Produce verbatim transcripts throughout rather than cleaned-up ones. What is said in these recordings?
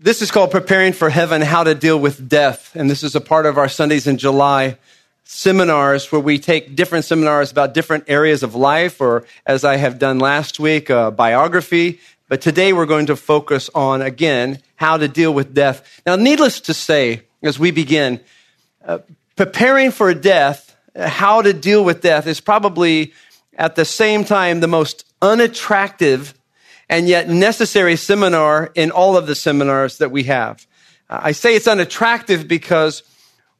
This is called Preparing for Heaven, How to Deal with Death. And this is a part of our Sundays in July seminars where we take different seminars about different areas of life, or as I have done last week, uh, biography. But today we're going to focus on, again, how to deal with death. Now, needless to say, as we begin, uh, preparing for death, how to deal with death is probably at the same time the most unattractive and yet necessary seminar in all of the seminars that we have. I say it's unattractive because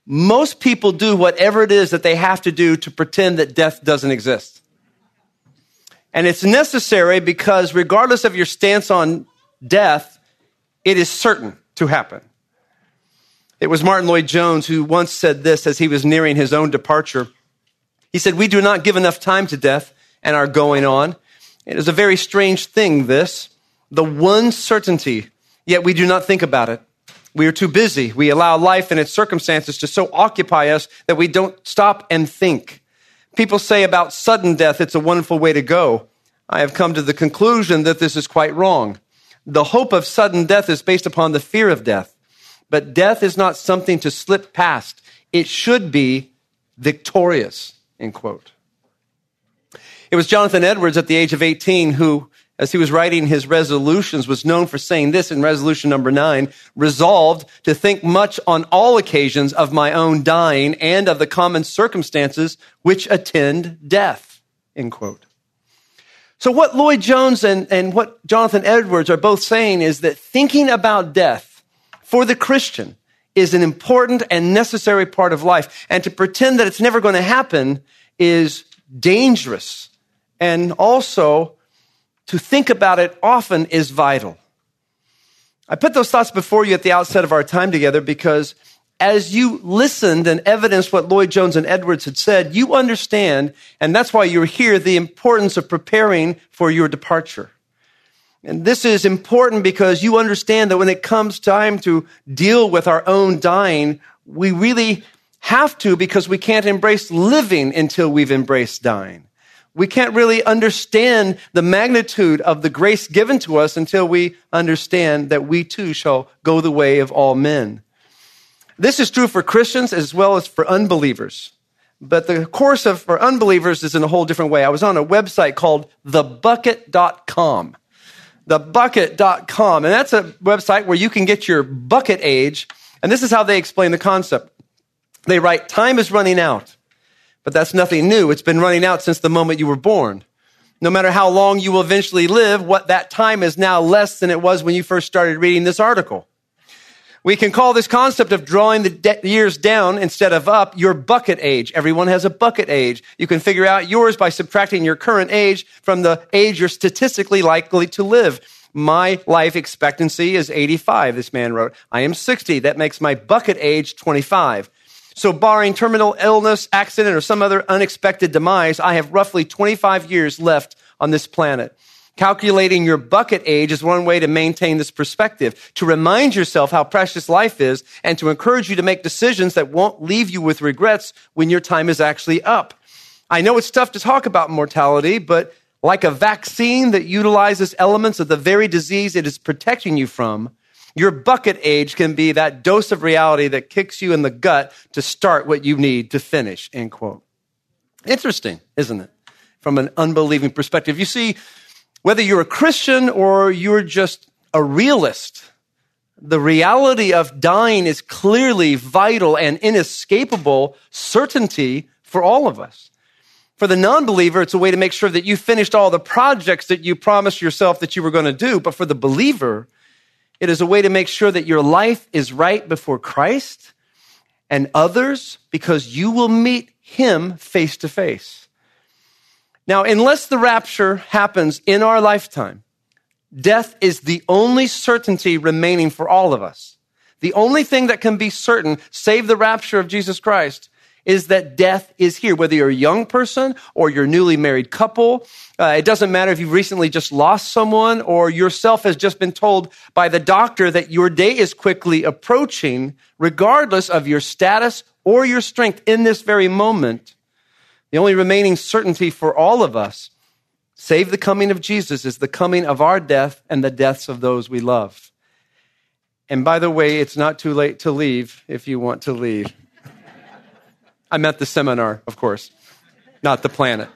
most people do whatever it is that they have to do to pretend that death doesn't exist. And it's necessary because regardless of your stance on death, it is certain to happen. It was Martyn Lloyd-Jones who once said this as he was nearing his own departure. He said, "We do not give enough time to death and are going on. It is a very strange thing, this, the one certainty, yet we do not think about it. We are too busy. We allow life and its circumstances to so occupy us that we don't stop and think. People say about sudden death, it's a wonderful way to go. I have come to the conclusion that this is quite wrong. The hope of sudden death is based upon the fear of death. But death is not something to slip past. It should be victorious," end quote. It was Jonathan Edwards at the age of eighteen who, as he was writing his resolutions, was known for saying this in resolution number nine, "Resolved to think much on all occasions of my own dying and of the common circumstances which attend death," end quote. So what Lloyd-Jones and, and what Jonathan Edwards are both saying is that thinking about death for the Christian is an important and necessary part of life. And to pretend that it's never going to happen is dangerous. And also, to think about it often is vital. I put those thoughts before you at the outset of our time together because as you listened and evidenced what Lloyd-Jones and Edwards had said, you understand, and that's why you're here, the importance of preparing for your departure. And this is important because you understand that when it comes time to deal with our own dying, we really have to, because we can't embrace living until we've embraced dying. We can't really understand the magnitude of the grace given to us until we understand that we too shall go the way of all men. This is true for Christians as well as for unbelievers. But the course of for unbelievers is in a whole different way. I was on a website called the bucket dot com. the bucket dot com, and that's a website where you can get your bucket age, and this is how they explain the concept. They write, "Time is running out," but that's nothing new. It's been running out since the moment you were born. No matter how long you will eventually live, what that time is now less than it was when you first started reading this article. We can call this concept of drawing the de- years down instead of up your bucket age. Everyone has a bucket age. You can figure out yours by subtracting your current age from the age you're statistically likely to live. "My life expectancy is eighty-five, this man wrote. "I am sixty. That makes my bucket age twenty-five. So barring terminal illness, accident, or some other unexpected demise, I have roughly twenty-five years left on this planet." Calculating your bucket age is one way to maintain this perspective, to remind yourself how precious life is, and to encourage you to make decisions that won't leave you with regrets when your time is actually up. I know it's tough to talk about mortality, but like a vaccine that utilizes elements of the very disease it is protecting you from, your bucket age can be that dose of reality that kicks you in the gut to start what you need to finish, end quote. Interesting, isn't it? From an unbelieving perspective. You see, whether you're a Christian or you're just a realist, the reality of dying is clearly vital and inescapable certainty for all of us. For the non-believer, it's a way to make sure that you finished all the projects that you promised yourself that you were going to do. But for the believer, it is a way to make sure that your life is right before Christ and others, because you will meet him face to face. Now, unless the rapture happens in our lifetime, death is the only certainty remaining for all of us. The only thing that can be certain, save the rapture of Jesus Christ, is that death is here. Whether you're a young person or you're a newly married couple, uh, it doesn't matter if you've recently just lost someone or yourself has just been told by the doctor that your day is quickly approaching, regardless of your status or your strength in this very moment. The only remaining certainty for all of us, save the coming of Jesus, is the coming of our death and the deaths of those we love. And by the way, it's not too late to leave if you want to leave. I meant the seminar, of course, not the planet.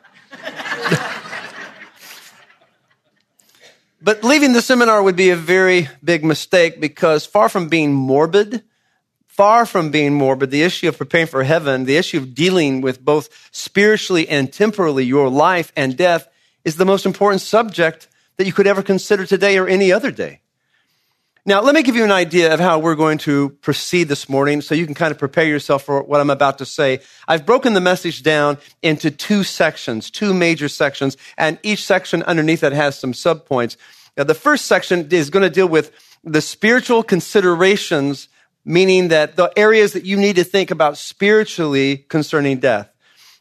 But leaving the seminar would be a very big mistake, because far from being morbid, far from being morbid, the issue of preparing for heaven, the issue of dealing with both spiritually and temporally, your life and death, is the most important subject that you could ever consider today or any other day. Now, let me give you an idea of how we're going to proceed this morning so you can kind of prepare yourself for what I'm about to say. I've broken the message down into two sections, two major sections, and each section underneath that has some subpoints. Now, the first section is going to deal with the spiritual considerations, meaning that the areas that you need to think about spiritually concerning death.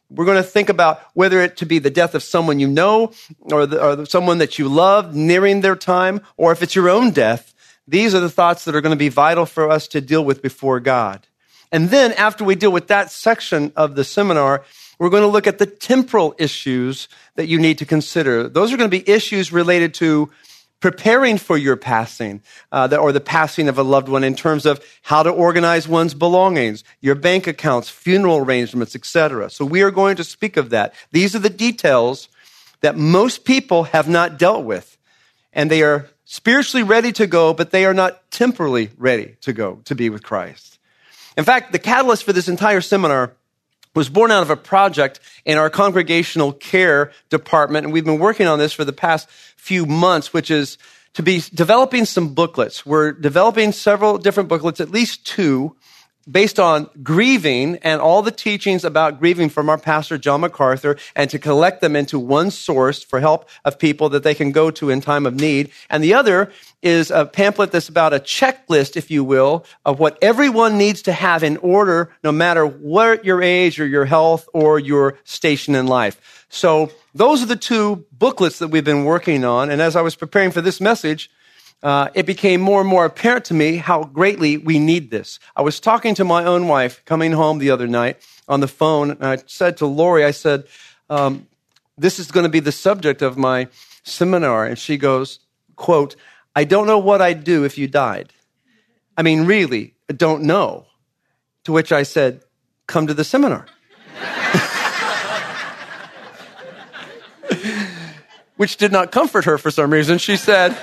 We're going to think about whether it to be the death of someone you know, or, the, or someone that you love nearing their time, or if it's your own death. These are the thoughts that are going to be vital for us to deal with before God. And then after we deal with that section of the seminar, we're going to look at the temporal issues that you need to consider. Those are going to be issues related to preparing for your passing, uh, the, or the passing of a loved one, in terms of how to organize one's belongings, your bank accounts, funeral arrangements, et cetera. So we are going to speak of that. These are the details that most people have not dealt with, and they are spiritually ready to go, but they are not temporally ready to go to be with Christ. In fact, the catalyst for this entire seminar was born out of a project in our congregational care department, and we've been working on this for the past few months, which is to be developing some booklets. We're developing several different booklets, at least two, based on grieving and all the teachings about grieving from our pastor, John MacArthur, and to collect them into one source for help of people that they can go to in time of need. And the other is a pamphlet that's about a checklist, if you will, of what everyone needs to have in order, no matter what your age or your health or your station in life. So those are the two booklets that we've been working on. And as I was preparing for this message, Uh, it became more and more apparent to me how greatly we need this. I was talking to my own wife coming home the other night on the phone, and I said to Lori, I said, um, this is going to be the subject of my seminar. And she goes, quote, "I don't know what I'd do if you died. I mean, really, I don't know." To which I said, "Come to the seminar." Which did not comfort her for some reason. She said,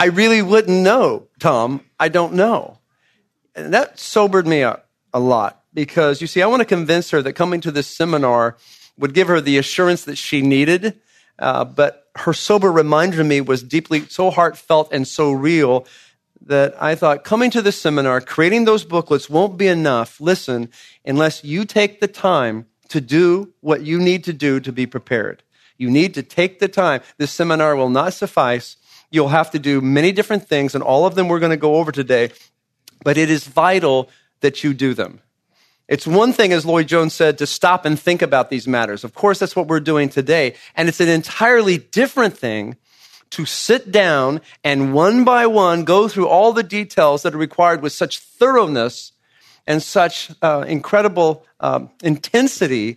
"I really wouldn't know, Tom. I don't know." And that sobered me up a lot, because, you see, I want to convince her that coming to this seminar would give her the assurance that she needed, uh, but her sober reminder to me was deeply so heartfelt and so real that I thought coming to this seminar, creating those booklets won't be enough, listen, unless you take the time to do what you need to do to be prepared. You need to take the time. This seminar will not suffice. You'll have to do many different things, and all of them we're going to go over today, but it is vital that you do them. It's one thing, as Lloyd-Jones said, to stop and think about these matters. Of course, that's what we're doing today, and it's an entirely different thing to sit down and one by one go through all the details that are required with such thoroughness and such uh, incredible um, intensity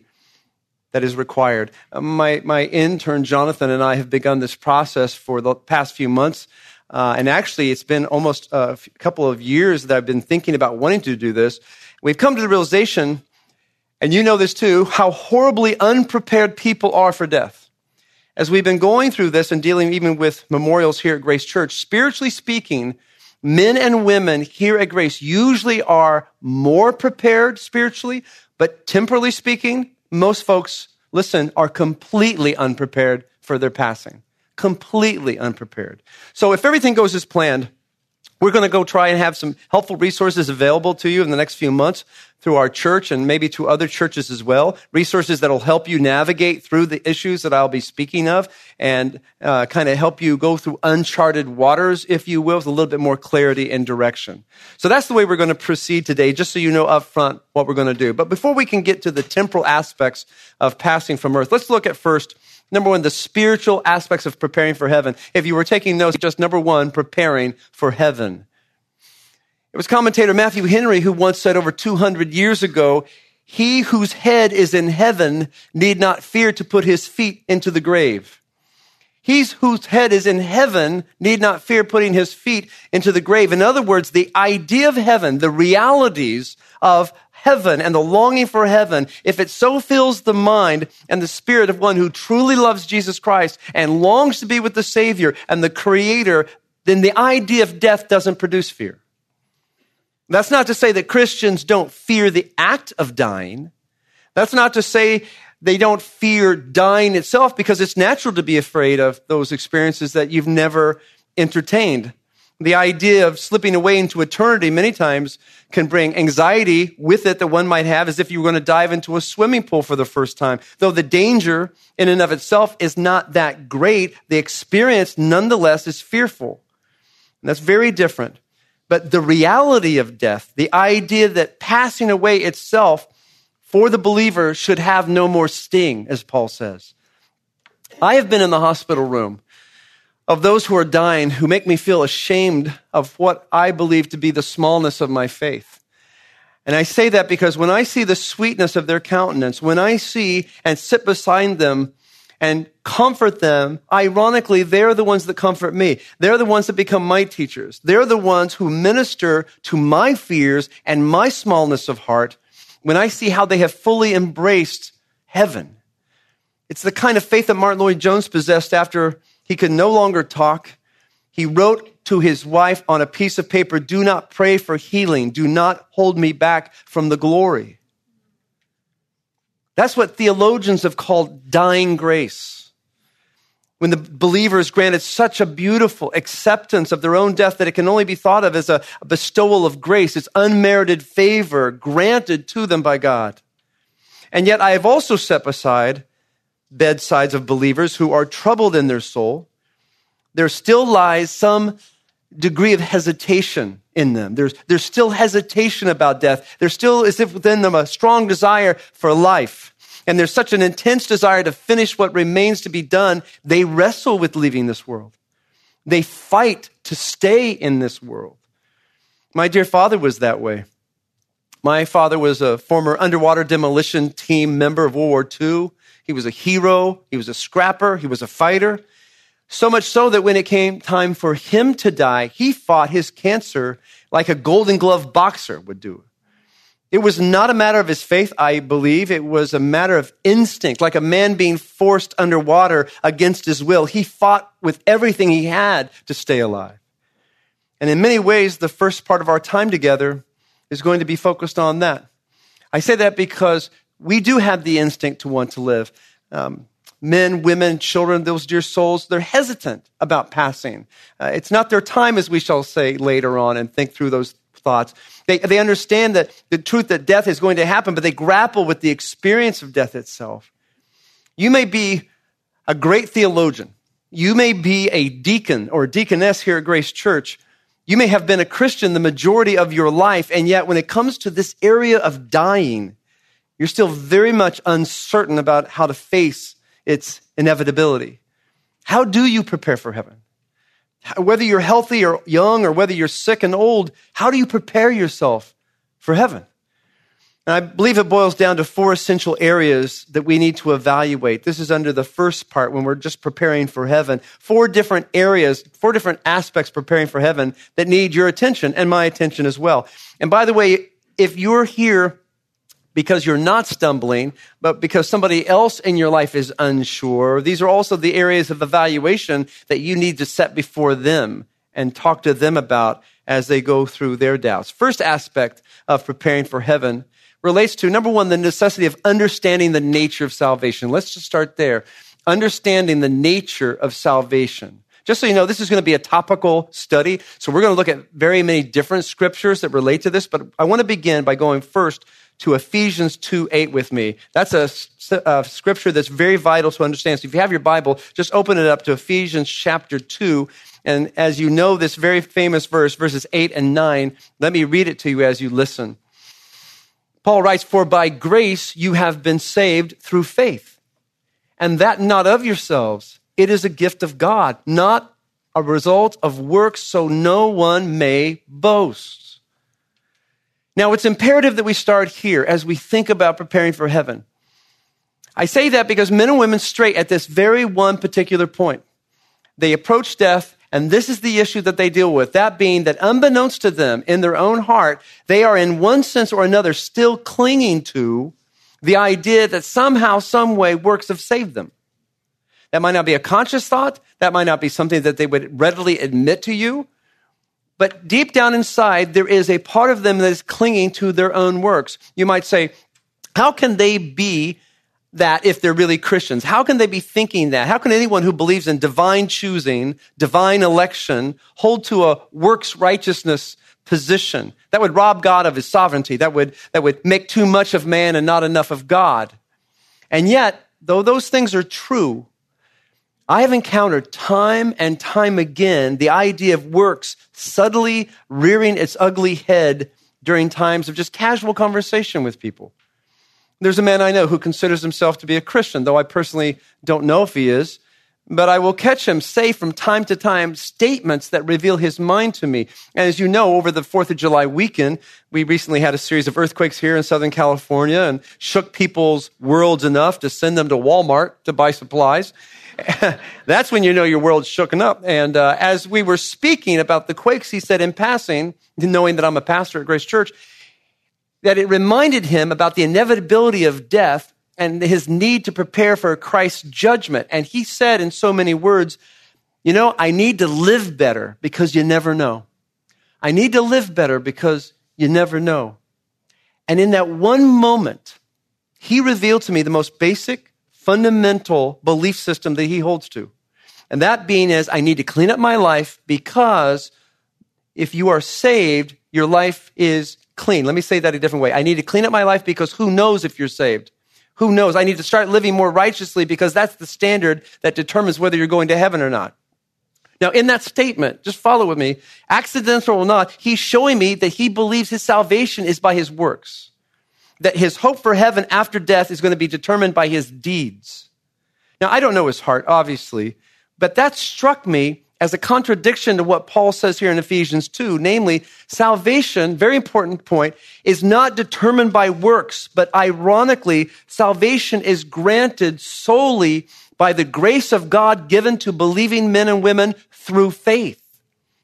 that is required. My my intern, Jonathan, and I have begun this process for the past few months. Uh, and actually, it's been almost a f- couple of years that I've been thinking about wanting to do this. We've come to the realization, and you know this too, how horribly unprepared people are for death. As we've been going through this and dealing even with memorials here at Grace Church, spiritually speaking, men and women here at Grace usually are more prepared spiritually, but temporally speaking, most folks, listen, are completely unprepared for their passing. Completely unprepared. So if everything goes as planned, we're going to go try and have some helpful resources available to you in the next few months through our church and maybe to other churches as well, resources that will help you navigate through the issues that I'll be speaking of and uh, kind of help you go through uncharted waters, if you will, with a little bit more clarity and direction. So that's the way we're going to proceed today, just so you know up front what we're going to do. But before we can get to the temporal aspects of passing from earth, let's look at first, number one, the spiritual aspects of preparing for heaven. If you were taking notes, just number one, preparing for heaven. It was commentator Matthew Henry who once said over two hundred years ago, "He whose head is in heaven need not fear to put his feet into the grave. He's whose head is in heaven need not fear putting his feet into the grave. In other words, the idea of heaven, the realities of heaven and the longing for heaven, if it so fills the mind and the spirit of one who truly loves Jesus Christ and longs to be with the Savior and the Creator, then the idea of death doesn't produce fear. That's not to say that Christians don't fear the act of dying. That's not to say they don't fear dying itself, because it's natural to be afraid of those experiences that you've never entertained. The idea of slipping away into eternity many times can bring anxiety with it that one might have, as if you were going to dive into a swimming pool for the first time. Though the danger in and of itself is not that great, the experience nonetheless is fearful. And that's very different. But the reality of death, the idea that passing away itself for the believer should have no more sting, as Paul says. I have been in the hospital room of those who are dying who make me feel ashamed of what I believe to be the smallness of my faith. And I say that because when I see the sweetness of their countenance, when I see and sit beside them and comfort them, ironically, they're the ones that comfort me. They're the ones that become my teachers. They're the ones who minister to my fears and my smallness of heart when I see how they have fully embraced heaven. It's the kind of faith that Martyn Lloyd-Jones possessed after he could no longer talk. He wrote to his wife on a piece of paper, "Do not pray for healing. Do not hold me back from the glory." That's what theologians have called dying grace. When the believer is granted such a beautiful acceptance of their own death that it can only be thought of as a bestowal of grace. It's unmerited favor granted to them by God. And yet I have also set beside bedsides of believers who are troubled in their soul. There still lies some degree of hesitation in them. There's, there's still hesitation about death. There's still, as if within them, a strong desire for life. And there's such an intense desire to finish what remains to be done. They wrestle with leaving this world. They fight to stay in this world. My dear father was that way. My father was a former underwater demolition team member of World War Two. He was a hero. He was a scrapper. He was a fighter. So much so that when it came time for him to die, he fought his cancer like a Golden Glove boxer would do. It was not a matter of his faith, I believe. It was a matter of instinct, like a man being forced underwater against his will. He fought with everything he had to stay alive. And in many ways, the first part of our time together is going to be focused on that. I say that because we do have the instinct to want to live. Um, Men, women, children, those dear souls, they're hesitant about passing. Uh, it's not their time, as we shall say later on, and think through those thoughts. They, they understand that the truth that death is going to happen, but they grapple with the experience of death itself. You may be a great theologian. You may be a deacon or a deaconess here at Grace Church. You may have been a Christian the majority of your life, and yet when it comes to this area of dying, you're still very much uncertain about how to face its inevitability. How do you prepare for heaven? Whether you're healthy or young, or whether you're sick and old, how do you prepare yourself for heaven? And I believe it boils down to four essential areas that we need to evaluate. This is under the first part when we're just preparing for heaven. Four different areas, four different aspects preparing for heaven that need your attention and my attention as well. And by the way, if you're here because you're not stumbling, but because somebody else in your life is unsure, these are also the areas of evaluation that you need to set before them and talk to them about as they go through their doubts. First aspect of preparing for heaven relates to, number one, the necessity of understanding the nature of salvation. Let's just start there. Understanding the nature of salvation. Just so you know, this is going to be a topical study, so we're going to look at very many different scriptures that relate to this, but I want to begin by going first to Ephesians two eight with me. That's a, a scripture that's very vital to understand. So if you have your Bible, just open it up to Ephesians chapter two. And as you know, this very famous verse, verses eight and nine, let me read it to you as you listen. Paul writes, "For by grace you have been saved through faith, and that not of yourselves. It is a gift of God, not a result of works, so no one may boast." Now, it's imperative that we start here as we think about preparing for heaven. I say that because men and women stray at this very one particular point. They approach death, and this is the issue that they deal with, that being that unbeknownst to them in their own heart, they are in one sense or another still clinging to the idea that somehow, some way, works have saved them. That might not be a conscious thought. That might not be something that they would readily admit to you. But deep down inside, there is a part of them that is clinging to their own works. You might say, how can they be that if they're really Christians? How can they be thinking that? How can anyone who believes in divine choosing, divine election, hold to a works righteousness position? That would rob God of his sovereignty. That would, that would make too much of man and not enough of God. And yet, though those things are true, I have encountered time and time again the idea of works subtly rearing its ugly head during times of just casual conversation with people. There's a man I know who considers himself to be a Christian, though I personally don't know if he is, but I will catch him say from time to time statements that reveal his mind to me. And as you know, over the fourth of July weekend, we recently had a series of earthquakes here in Southern California and shook people's worlds enough to send them to Walmart to buy supplies. That's when you know your world's shooken up. And uh, as we were speaking about the quakes, he said in passing, knowing that I'm a pastor at Grace Church, that it reminded him about the inevitability of death and his need to prepare for Christ's judgment. And he said in so many words, you know, I need to live better because you never know. I need to live better because you never know. And in that one moment, he revealed to me the most basic fundamental belief system that he holds to. And that being is, I need to clean up my life because if you are saved, your life is clean. Let me say that a different way. I need to clean up my life because who knows if you're saved? Who knows? I need to start living more righteously because that's the standard that determines whether you're going to heaven or not. Now, in that statement, just follow with me, accidental or not, he's showing me that he believes his salvation is by his works, that his hope for heaven after death is going to be determined by his deeds. Now, I don't know his heart, obviously, but that struck me as a contradiction to what Paul says here in Ephesians two, namely, salvation, very important point, is not determined by works, but ironically, salvation is granted solely by the grace of God given to believing men and women through faith,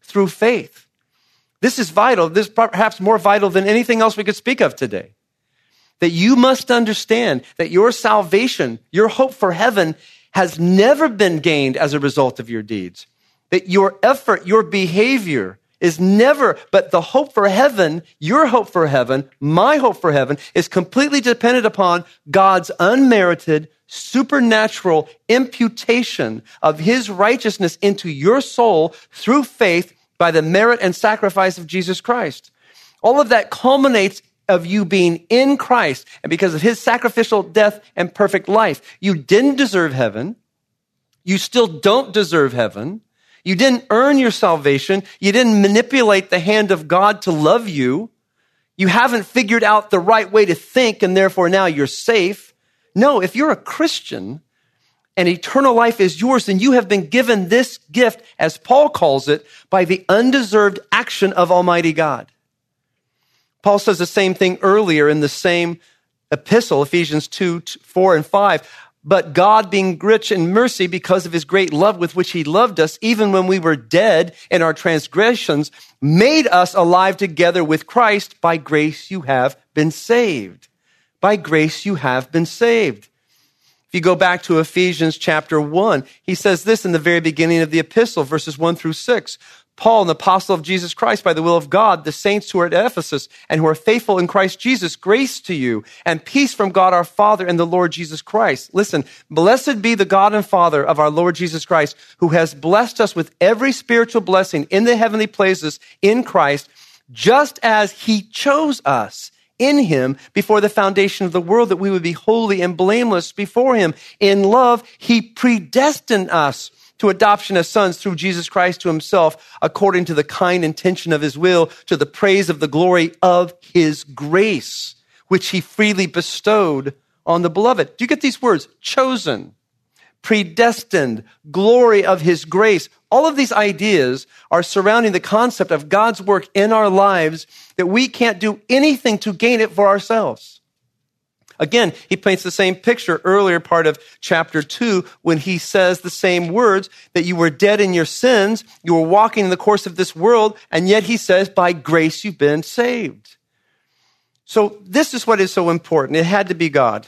through faith. This is vital. This is perhaps more vital than anything else we could speak of today. That you must understand that your salvation, your hope for heaven, has never been gained as a result of your deeds. That your effort, your behavior is never, but the hope for heaven, your hope for heaven, my hope for heaven, is completely dependent upon God's unmerited, supernatural imputation of his righteousness into your soul through faith by the merit and sacrifice of Jesus Christ. All of that culminates of you being in Christ, and because of his sacrificial death and perfect life. You didn't deserve heaven. You still don't deserve heaven. You didn't earn your salvation. You didn't manipulate the hand of God to love you. You haven't figured out the right way to think, and therefore now you're safe. No, if you're a Christian and eternal life is yours, then you have been given this gift, as Paul calls it, by the undeserved action of Almighty God. Paul says the same thing earlier in the same epistle, Ephesians two, four, and five. But God, being rich in mercy because of his great love with which he loved us, even when we were dead in our transgressions, made us alive together with Christ. By grace you have been saved. By grace you have been saved. If you go back to Ephesians chapter one, he says this in the very beginning of the epistle, verses one through six. Paul, an apostle of Jesus Christ, by the will of God, the saints who are at Ephesus and who are faithful in Christ Jesus, grace to you and peace from God our Father and the Lord Jesus Christ. Listen, blessed be the God and Father of our Lord Jesus Christ, who has blessed us with every spiritual blessing in the heavenly places in Christ, just as he chose us in him before the foundation of the world, that we would be holy and blameless before him. In love, he predestined us to adoption as sons through Jesus Christ to himself, according to the kind intention of his will, to the praise of the glory of his grace, which he freely bestowed on the beloved. Do you get these words? Chosen, predestined, glory of his grace. All of these ideas are surrounding the concept of God's work in our lives that we can't do anything to gain it for ourselves. Again, he paints the same picture earlier part of chapter two when he says the same words, that you were dead in your sins, you were walking in the course of this world, and yet he says, by grace you've been saved. So this is what is so important. It had to be God.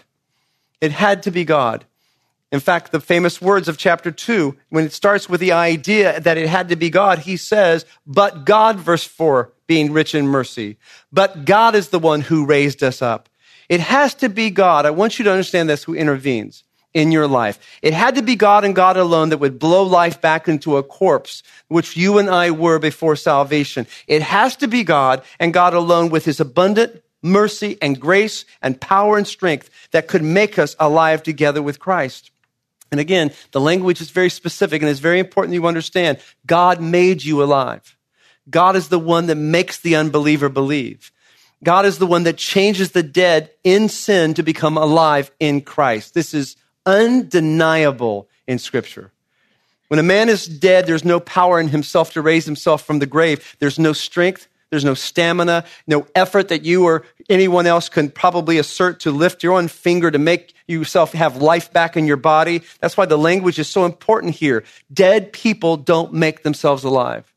It had to be God. In fact, the famous words of chapter two, when it starts with the idea that it had to be God, he says, but God, verse four, being rich in mercy, but God is the one who raised us up. It has to be God. I want you to understand this, who intervenes in your life. It had to be God and God alone that would blow life back into a corpse, which you and I were before salvation. It has to be God and God alone with his abundant mercy and grace and power and strength that could make us alive together with Christ. And again, the language is very specific and it's very important you understand. God made you alive. God is the one that makes the unbeliever believe. God is the one that changes the dead in sin to become alive in Christ. This is undeniable in Scripture. When a man is dead, there's no power in himself to raise himself from the grave. There's no strength. There's no stamina, no effort that you or anyone else can probably assert to lift your own finger to make yourself have life back in your body. That's why the language is so important here. Dead people don't make themselves alive.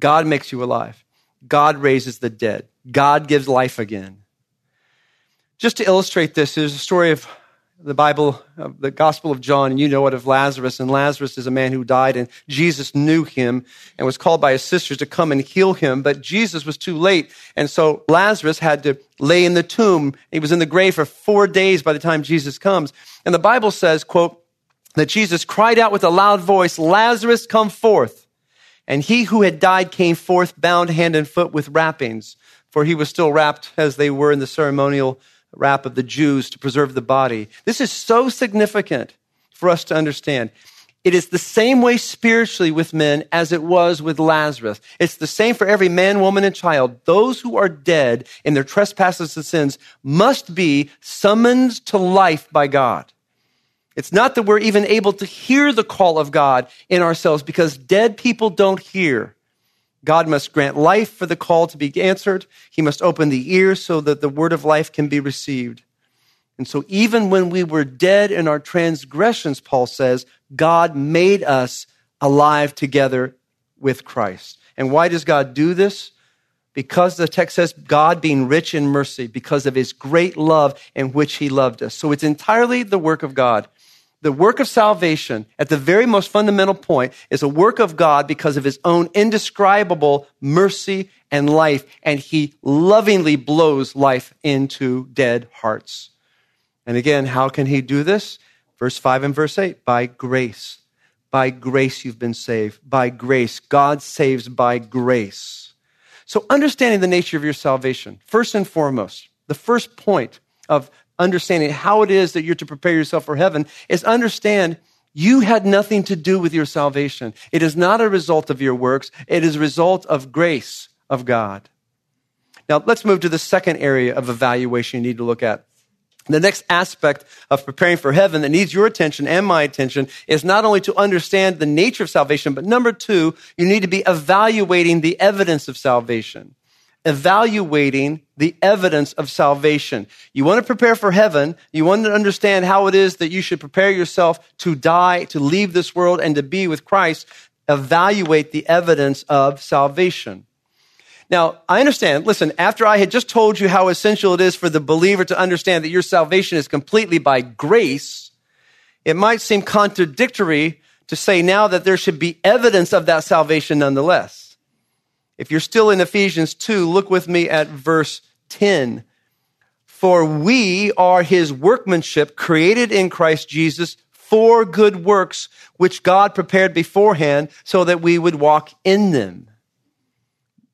God makes you alive. God raises the dead. God gives life again. Just to illustrate this, there's a story of the Bible, of the Gospel of John, and you know it, of Lazarus. And Lazarus is a man who died, and Jesus knew him and was called by his sisters to come and heal him. But Jesus was too late, and so Lazarus had to lay in the tomb. He was in the grave for four days by the time Jesus comes. And the Bible says, quote, that Jesus cried out with a loud voice, "Lazarus, come forth." And he who had died came forth, bound hand and foot with wrappings, for he was still wrapped as they were in the ceremonial wrap of the Jews to preserve the body. This is so significant for us to understand. It is the same way spiritually with men as it was with Lazarus. It's the same for every man, woman, and child. Those who are dead in their trespasses and sins must be summoned to life by God. It's not that we're even able to hear the call of God in ourselves because dead people don't hear. God must grant life for the call to be answered. He must open the ear so that the word of life can be received. And so even when we were dead in our transgressions, Paul says, God made us alive together with Christ. And why does God do this? Because the text says, God being rich in mercy, because of his great love in which he loved us. So it's entirely the work of God. The work of salvation, at the very most fundamental point, is a work of God because of his own indescribable mercy and life, and he lovingly blows life into dead hearts. And again, how can he do this? Verse five and verse eight, by grace. By grace you've been saved. By grace. God saves by grace. So understanding the nature of your salvation, first and foremost, the first point of understanding how it is that you're to prepare yourself for heaven is understand you had nothing to do with your salvation. It is not a result of your works. It is a result of grace of God. Now, let's move to the second area of evaluation you need to look at. The next aspect of preparing for heaven that needs your attention and my attention is not only to understand the nature of salvation, but number two, you need to be evaluating the evidence of salvation. Evaluating the evidence of salvation. You want to prepare for heaven. You want to understand how it is that you should prepare yourself to die, to leave this world, and to be with Christ. Evaluate the evidence of salvation. Now, I understand, listen, after I had just told you how essential it is for the believer to understand that your salvation is completely by grace, it might seem contradictory to say now that there should be evidence of that salvation nonetheless. If you're still in Ephesians two, look with me at verse ten. For we are his workmanship created in Christ Jesus for good works, which God prepared beforehand so that we would walk in them.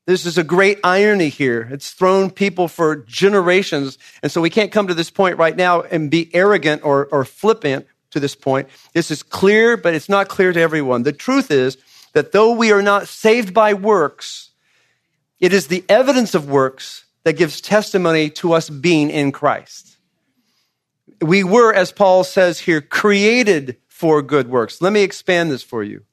This is a great irony here. It's thrown people for generations. And so we can't come to this point right now and be arrogant or, or flippant to this point. This is clear, but it's not clear to everyone. The truth is that though we are not saved by works, it is the evidence of works that gives testimony to us being in Christ. We were, as Paul says here, created for good works. Let me expand this for you.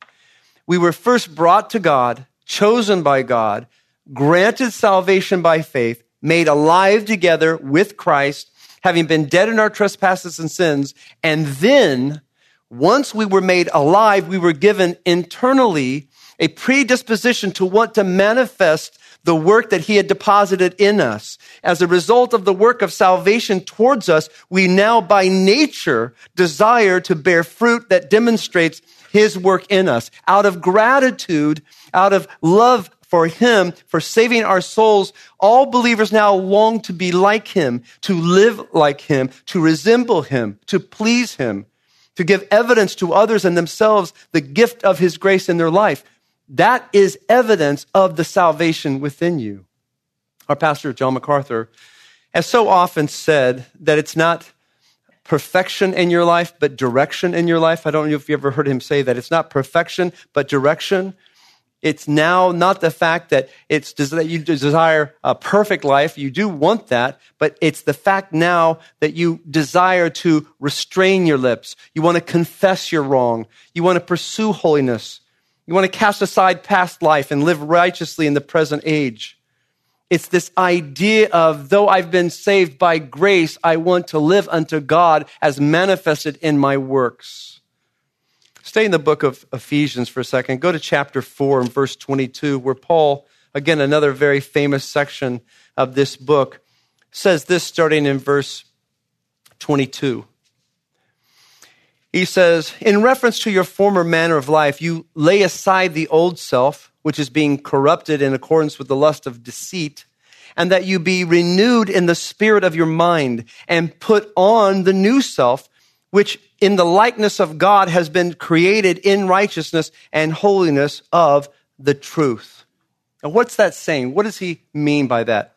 We were first brought to God, chosen by God, granted salvation by faith, made alive together with Christ, having been dead in our trespasses and sins. And then once we were made alive, we were given internally a predisposition to want to manifest the work that he had deposited in us. As a result of the work of salvation towards us, we now by nature desire to bear fruit that demonstrates his work in us. Out of gratitude, out of love for him, for saving our souls, all believers now long to be like him, to live like him, to resemble him, to please him, to give evidence to others and themselves the gift of his grace in their life. That is evidence of the salvation within you. Our pastor, John MacArthur, has so often said that it's not perfection in your life, but direction in your life. I don't know if you ever heard him say that. It's not perfection, but direction. It's now not the fact that it's that you desire a perfect life. You do want that, but it's the fact now that you desire to restrain your lips. You want to confess your wrong. You want to pursue holiness. You want to cast aside past life and live righteously in the present age. It's this idea of, though I've been saved by grace, I want to live unto God as manifested in my works. Stay in the book of Ephesians for a second. Go to chapter four and verse twenty-two, where Paul, again, another very famous section of this book, says this starting in verse twenty-two. He says, in reference to your former manner of life, you lay aside the old self, which is being corrupted in accordance with the lust of deceit, and that you be renewed in the spirit of your mind and put on the new self, which in the likeness of God has been created in righteousness and holiness of the truth. Now, what's that saying? What does he mean by that?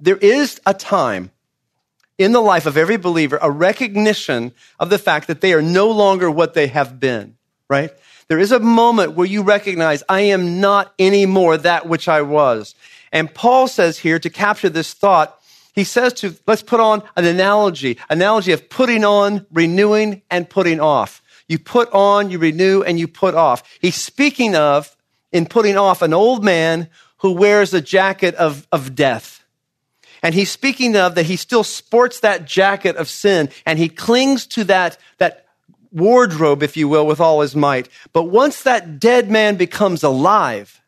There is a time in the life of every believer, a recognition of the fact that they are no longer what they have been, right? There is a moment where you recognize, I am not anymore that which I was. And Paul says here, to capture this thought, he says to, let's put on an analogy, analogy of putting on, renewing, and putting off. You put on, you renew, and you put off. He's speaking of, in putting off, an old man who wears a jacket of, of death. And he's speaking of that he still sports that jacket of sin, and he clings to that, that wardrobe, if you will, with all his might. But once that dead man becomes alive,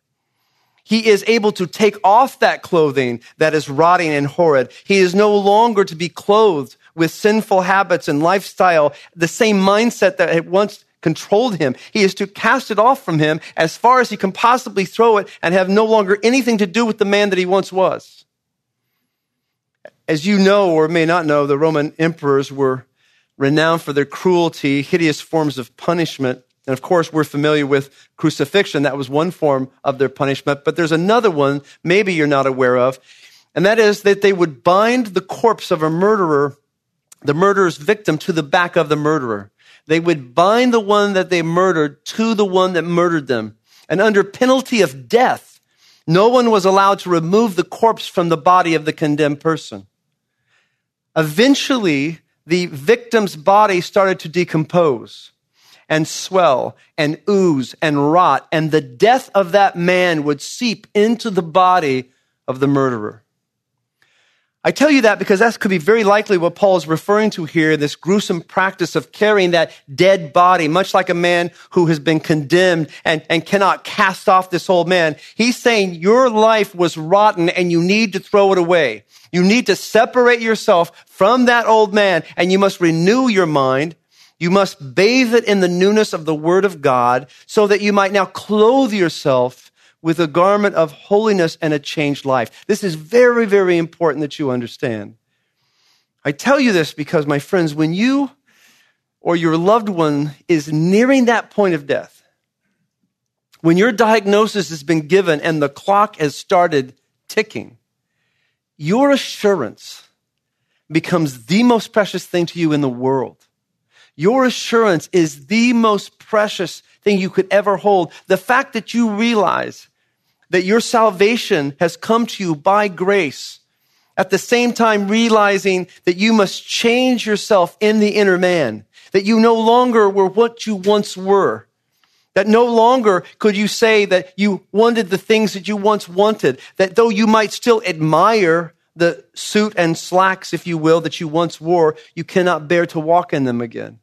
he is able to take off that clothing that is rotting and horrid. He is no longer to be clothed with sinful habits and lifestyle, the same mindset that had once controlled him. He is to cast it off from him as far as he can possibly throw it and have no longer anything to do with the man that he once was. As you know or may not know, the Roman emperors were renowned for their cruelty, hideous forms of punishment. And of course, we're familiar with crucifixion. That was one form of their punishment. But there's another one maybe you're not aware of, and that is that they would bind the corpse of a murderer, the murderer's victim, to the back of the murderer. They would bind the one that they murdered to the one that murdered them. And under penalty of death, no one was allowed to remove the corpse from the body of the condemned person. Eventually, the victim's body started to decompose and swell and ooze and rot, and the death of that man would seep into the body of the murderer. I tell you that because that could be very likely what Paul is referring to here, this gruesome practice of carrying that dead body, much like a man who has been condemned and, and cannot cast off this old man. He's saying your life was rotten and you need to throw it away. You need to separate yourself from that old man, and you must renew your mind. You must bathe it in the newness of the Word of God so that you might now clothe yourself with a garment of holiness and a changed life. This is very, very important that you understand. I tell you this because, my friends, when you or your loved one is nearing that point of death, when your diagnosis has been given and the clock has started ticking, your assurance becomes the most precious thing to you in the world. Your assurance is the most precious thing you could ever hold. The fact that you realize that your salvation has come to you by grace, at the same time realizing that you must change yourself in the inner man, that you no longer were what you once were, that no longer could you say that you wanted the things that you once wanted, that though you might still admire the suit and slacks, if you will, that you once wore, you cannot bear to walk in them again.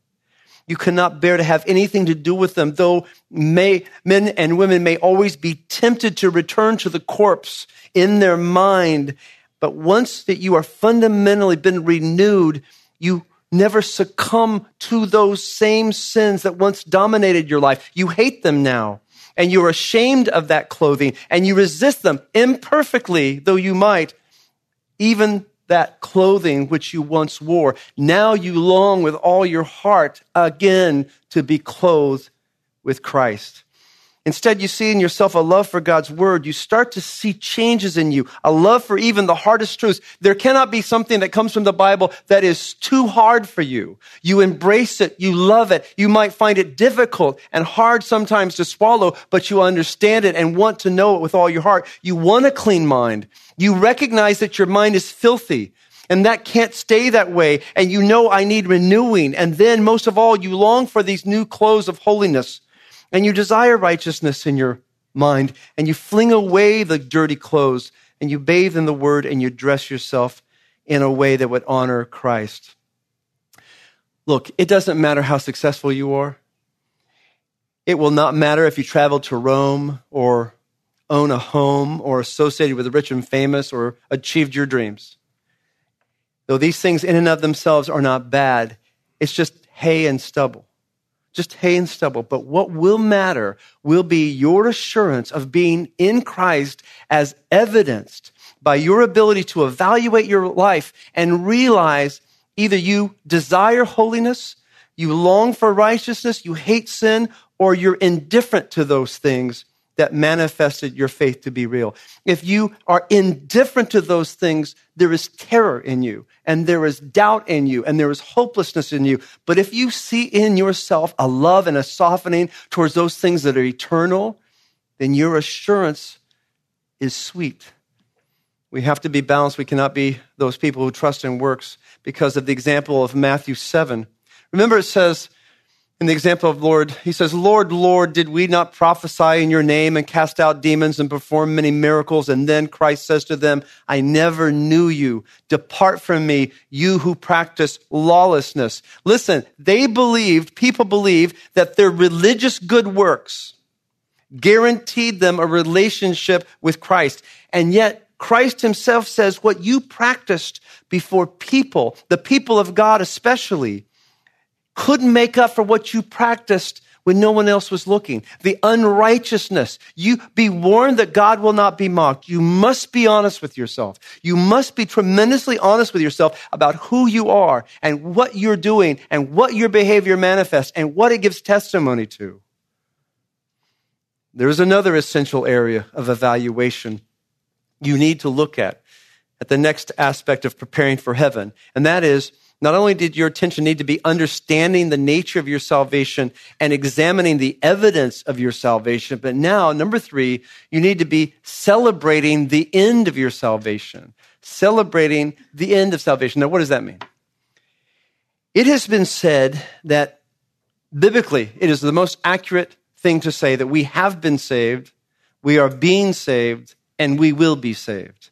You cannot bear to have anything to do with them, though may, men and women may always be tempted to return to the corpse in their mind. But once that you are fundamentally been renewed, you never succumb to those same sins that once dominated your life. You hate them now, and you're ashamed of that clothing, and you resist them imperfectly, though you might, even that clothing which you once wore. Now you long with all your heart again to be clothed with Christ. Instead, you see in yourself a love for God's word. You start to see changes in you, a love for even the hardest truths. There cannot be something that comes from the Bible that is too hard for you. You embrace it. You love it. You might find it difficult and hard sometimes to swallow, but you understand it and want to know it with all your heart. You want a clean mind. You recognize that your mind is filthy and that can't stay that way. And you know, I need renewing. And then most of all, you long for these new clothes of holiness. And you desire righteousness in your mind, and you fling away the dirty clothes, and you bathe in the word, and you dress yourself in a way that would honor Christ. Look, it doesn't matter how successful you are. It will not matter if you traveled to Rome or own a home or associated with the rich and famous or achieved your dreams. Though these things in and of themselves are not bad, it's just hay and stubble. Just hay and stubble. But what will matter will be your assurance of being in Christ as evidenced by your ability to evaluate your life and realize either you desire holiness, you long for righteousness, you hate sin, or you're indifferent to those things that manifested your faith to be real. If you are indifferent to those things, there is terror in you, and there is doubt in you, and there is hopelessness in you. But if you see in yourself a love and a softening towards those things that are eternal, then your assurance is sweet. We have to be balanced. We cannot be those people who trust in works because of the example of Matthew seven. Remember, it says, in the example of Lord, he says, Lord, Lord, did we not prophesy in your name and cast out demons and perform many miracles? And then Christ says to them, I never knew you. Depart from me, you who practice lawlessness. Listen, they believed, people believed that their religious good works guaranteed them a relationship with Christ. And yet, Christ himself says what you practiced before people, the people of God especially, couldn't make up for what you practiced when no one else was looking. The unrighteousness. You be warned that God will not be mocked. You must be honest with yourself. You must be tremendously honest with yourself about who you are and what you're doing and what your behavior manifests and what it gives testimony to. There is another essential area of evaluation you need to look at, at the next aspect of preparing for heaven, and that is, not only did your attention need to be understanding the nature of your salvation and examining the evidence of your salvation, but now, number three, you need to be celebrating the end of your salvation. Celebrating the end of salvation. Now, what does that mean? It has been said that biblically, it is the most accurate thing to say that we have been saved, we are being saved, and we will be saved.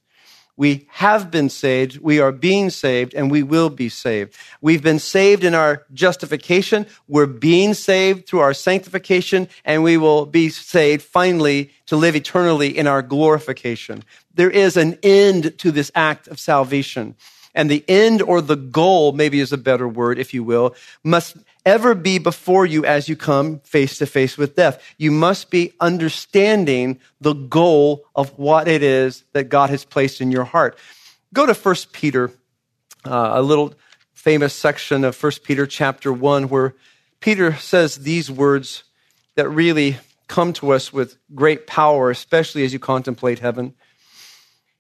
We have been saved, we are being saved, and we will be saved. We've been saved in our justification, we're being saved through our sanctification, and we will be saved finally to live eternally in our glorification. There is an end to this act of salvation. And the end or the goal, maybe is a better word, if you will, must ever be before you as you come face to face with death. You must be understanding the goal of what it is that God has placed in your heart. Go to First Peter, uh, a little famous section of First Peter chapter one, where Peter says these words that really come to us with great power, especially as you contemplate heaven.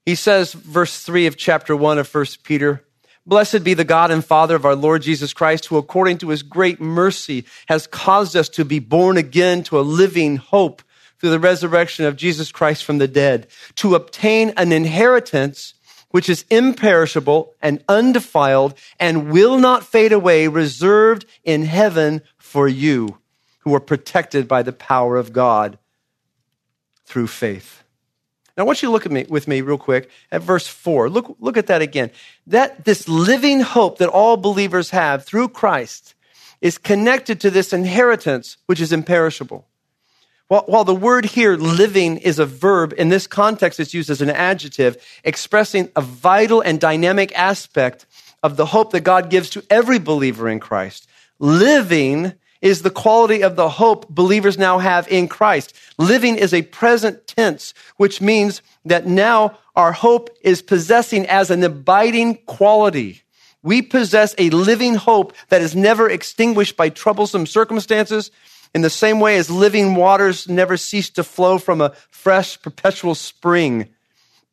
He says, verse three of chapter one of First Peter, Blessed be the God and Father of our Lord Jesus Christ, who according to his great mercy has caused us to be born again to a living hope through the resurrection of Jesus Christ from the dead, to obtain an inheritance which is imperishable and undefiled and will not fade away, reserved in heaven for you, who are protected by the power of God through faith. Now, I want you to look at me with me real quick at verse four. Look, look at that again. That this living hope that all believers have through Christ is connected to this inheritance, which is imperishable. While, while the word here, living, is a verb, in this context, it's used as an adjective, expressing a vital and dynamic aspect of the hope that God gives to every believer in Christ. Living is the quality of the hope believers now have in Christ. Living is a present tense, which means that now our hope is possessing as an abiding quality. We possess a living hope that is never extinguished by troublesome circumstances, in the same way as living waters never cease to flow from a fresh, perpetual spring.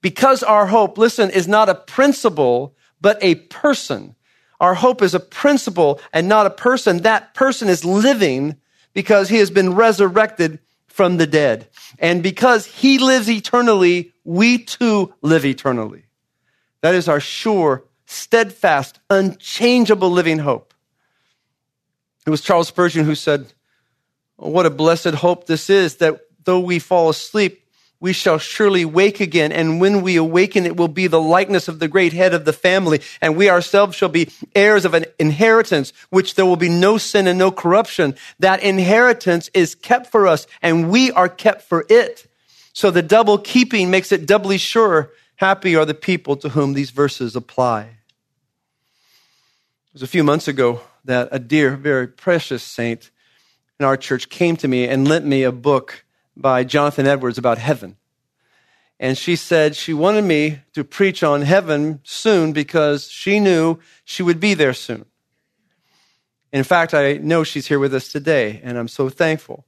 Because our hope, listen, is not a principle, but a person. Our hope is a principle and not a person. That person is living because he has been resurrected from the dead. And because he lives eternally, we too live eternally. That is our sure, steadfast, unchangeable living hope. It was Charles Spurgeon who said, "What a blessed hope this is, that though we fall asleep, we shall surely wake again. And when we awaken, it will be the likeness of the great head of the family. And we ourselves shall be heirs of an inheritance, which there will be no sin and no corruption. That inheritance is kept for us, and we are kept for it. So the double keeping makes it doubly sure. Happy are the people to whom these verses apply." It was a few months ago that a dear, very precious saint in our church came to me and lent me a book by Jonathan Edwards about heaven. And she said she wanted me to preach on heaven soon because she knew she would be there soon. In fact, I know she's here with us today, and I'm so thankful.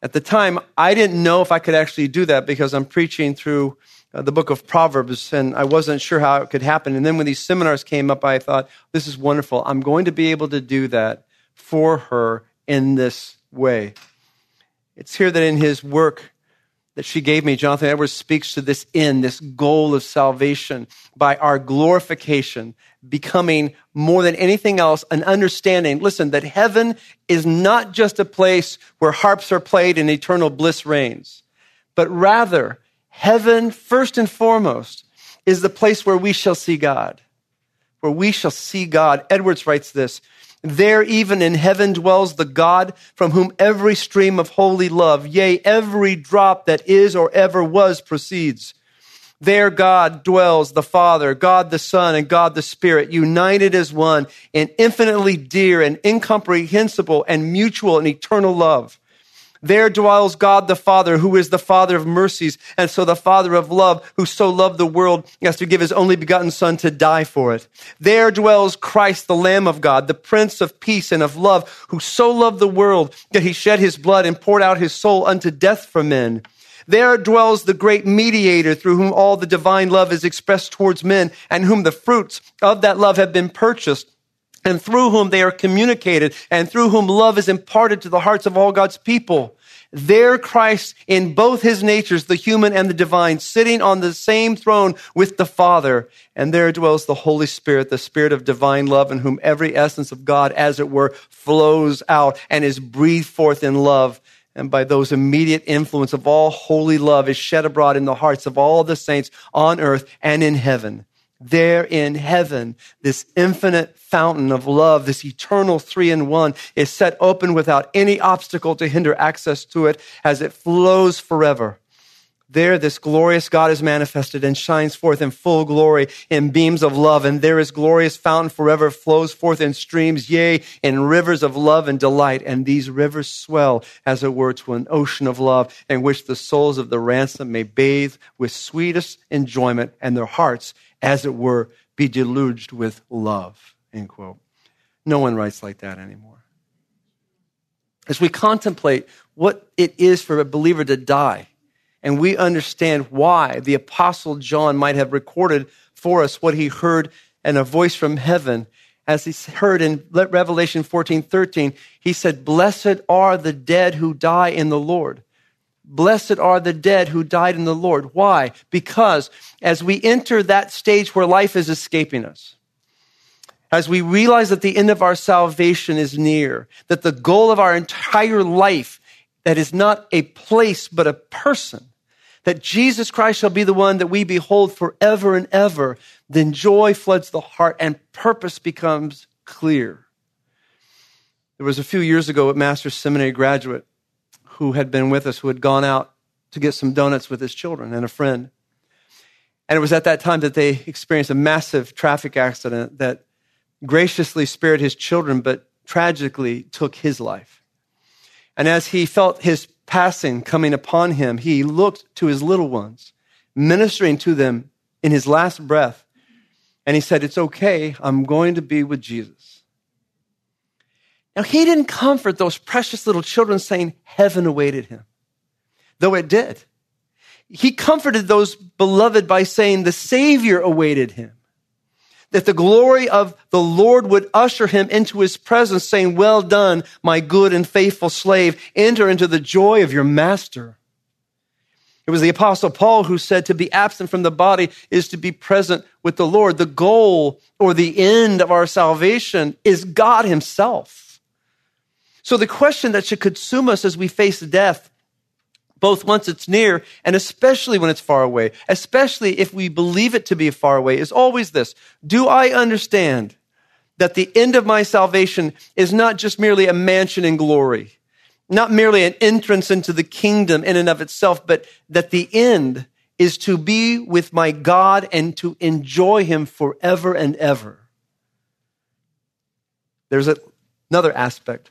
At the time, I didn't know if I could actually do that because I'm preaching through the book of Proverbs, and I wasn't sure how it could happen. And then when these seminars came up, I thought, this is wonderful. I'm going to be able to do that for her in this way. It's here that in his work that she gave me, Jonathan Edwards speaks to this end, this goal of salvation by our glorification, becoming more than anything else, an understanding, listen, that heaven is not just a place where harps are played and eternal bliss reigns, but rather heaven, first and foremost, is the place where we shall see God, where we shall see God. Edwards writes this, "There even in heaven dwells the God from whom every stream of holy love, yea, every drop that is or ever was, proceeds. There God dwells, the Father, God the Son, and God the Spirit, united as one in infinitely dear and incomprehensible and mutual and eternal love. There dwells God the Father, who is the Father of mercies, and so the Father of love, who so loved the world as to give his only begotten Son to die for it. There dwells Christ, the Lamb of God, the Prince of peace and of love, who so loved the world that he shed his blood and poured out his soul unto death for men. There dwells the great mediator through whom all the divine love is expressed towards men, and whom the fruits of that love have been purchased, and through whom they are communicated, and through whom love is imparted to the hearts of all God's people. There Christ, in both his natures, the human and the divine, sitting on the same throne with the Father. And there dwells the Holy Spirit, the Spirit of divine love, in whom every essence of God, as it were, flows out and is breathed forth in love. And by those immediate influence of all holy love is shed abroad in the hearts of all the saints on earth and in heaven." There in heaven, this infinite fountain of love, this eternal three in one, is set open without any obstacle to hinder access to it as it flows forever. There, this glorious God is manifested and shines forth in full glory in beams of love. And there, his glorious fountain forever flows forth in streams, yea, in rivers of love and delight. And these rivers swell, as it were, to an ocean of love in which the souls of the ransomed may bathe with sweetest enjoyment, and their hearts, as it were, be deluged with love, end quote. No one writes like that anymore. As we contemplate what it is for a believer to die, and we understand why the Apostle John might have recorded for us what he heard and a voice from heaven. As he heard in Revelation fourteen thirteen, he said, "Blessed are the dead who die in the Lord." Blessed are the dead who died in the Lord. Why? Because as we enter that stage where life is escaping us, as we realize that the end of our salvation is near, that the goal of our entire life, that is not a place but a person, that Jesus Christ shall be the one that we behold forever and ever, then joy floods the heart and purpose becomes clear. There was a few years ago a master's seminary graduate who had been with us, who had gone out to get some donuts with his children and a friend. And it was at that time that they experienced a massive traffic accident that graciously spared his children, but tragically took his life. And as he felt his passing coming upon him, he looked to his little ones, ministering to them in his last breath. And he said, "It's okay, I'm going to be with Jesus." Now, he didn't comfort those precious little children saying heaven awaited him, though it did. He comforted those beloved by saying the Savior awaited him, that the glory of the Lord would usher him into his presence, saying, "Well done, my good and faithful slave. Enter into the joy of your master." It was the Apostle Paul who said to be absent from the body is to be present with the Lord. The goal or the end of our salvation is God himself. So the question that should consume us as we face death, both once it's near and especially when it's far away, especially if we believe it to be far away, is always this: do I understand that the end of my salvation is not just merely a mansion in glory, not merely an entrance into the kingdom in and of itself, but that the end is to be with my God and to enjoy him forever and ever? There's another aspect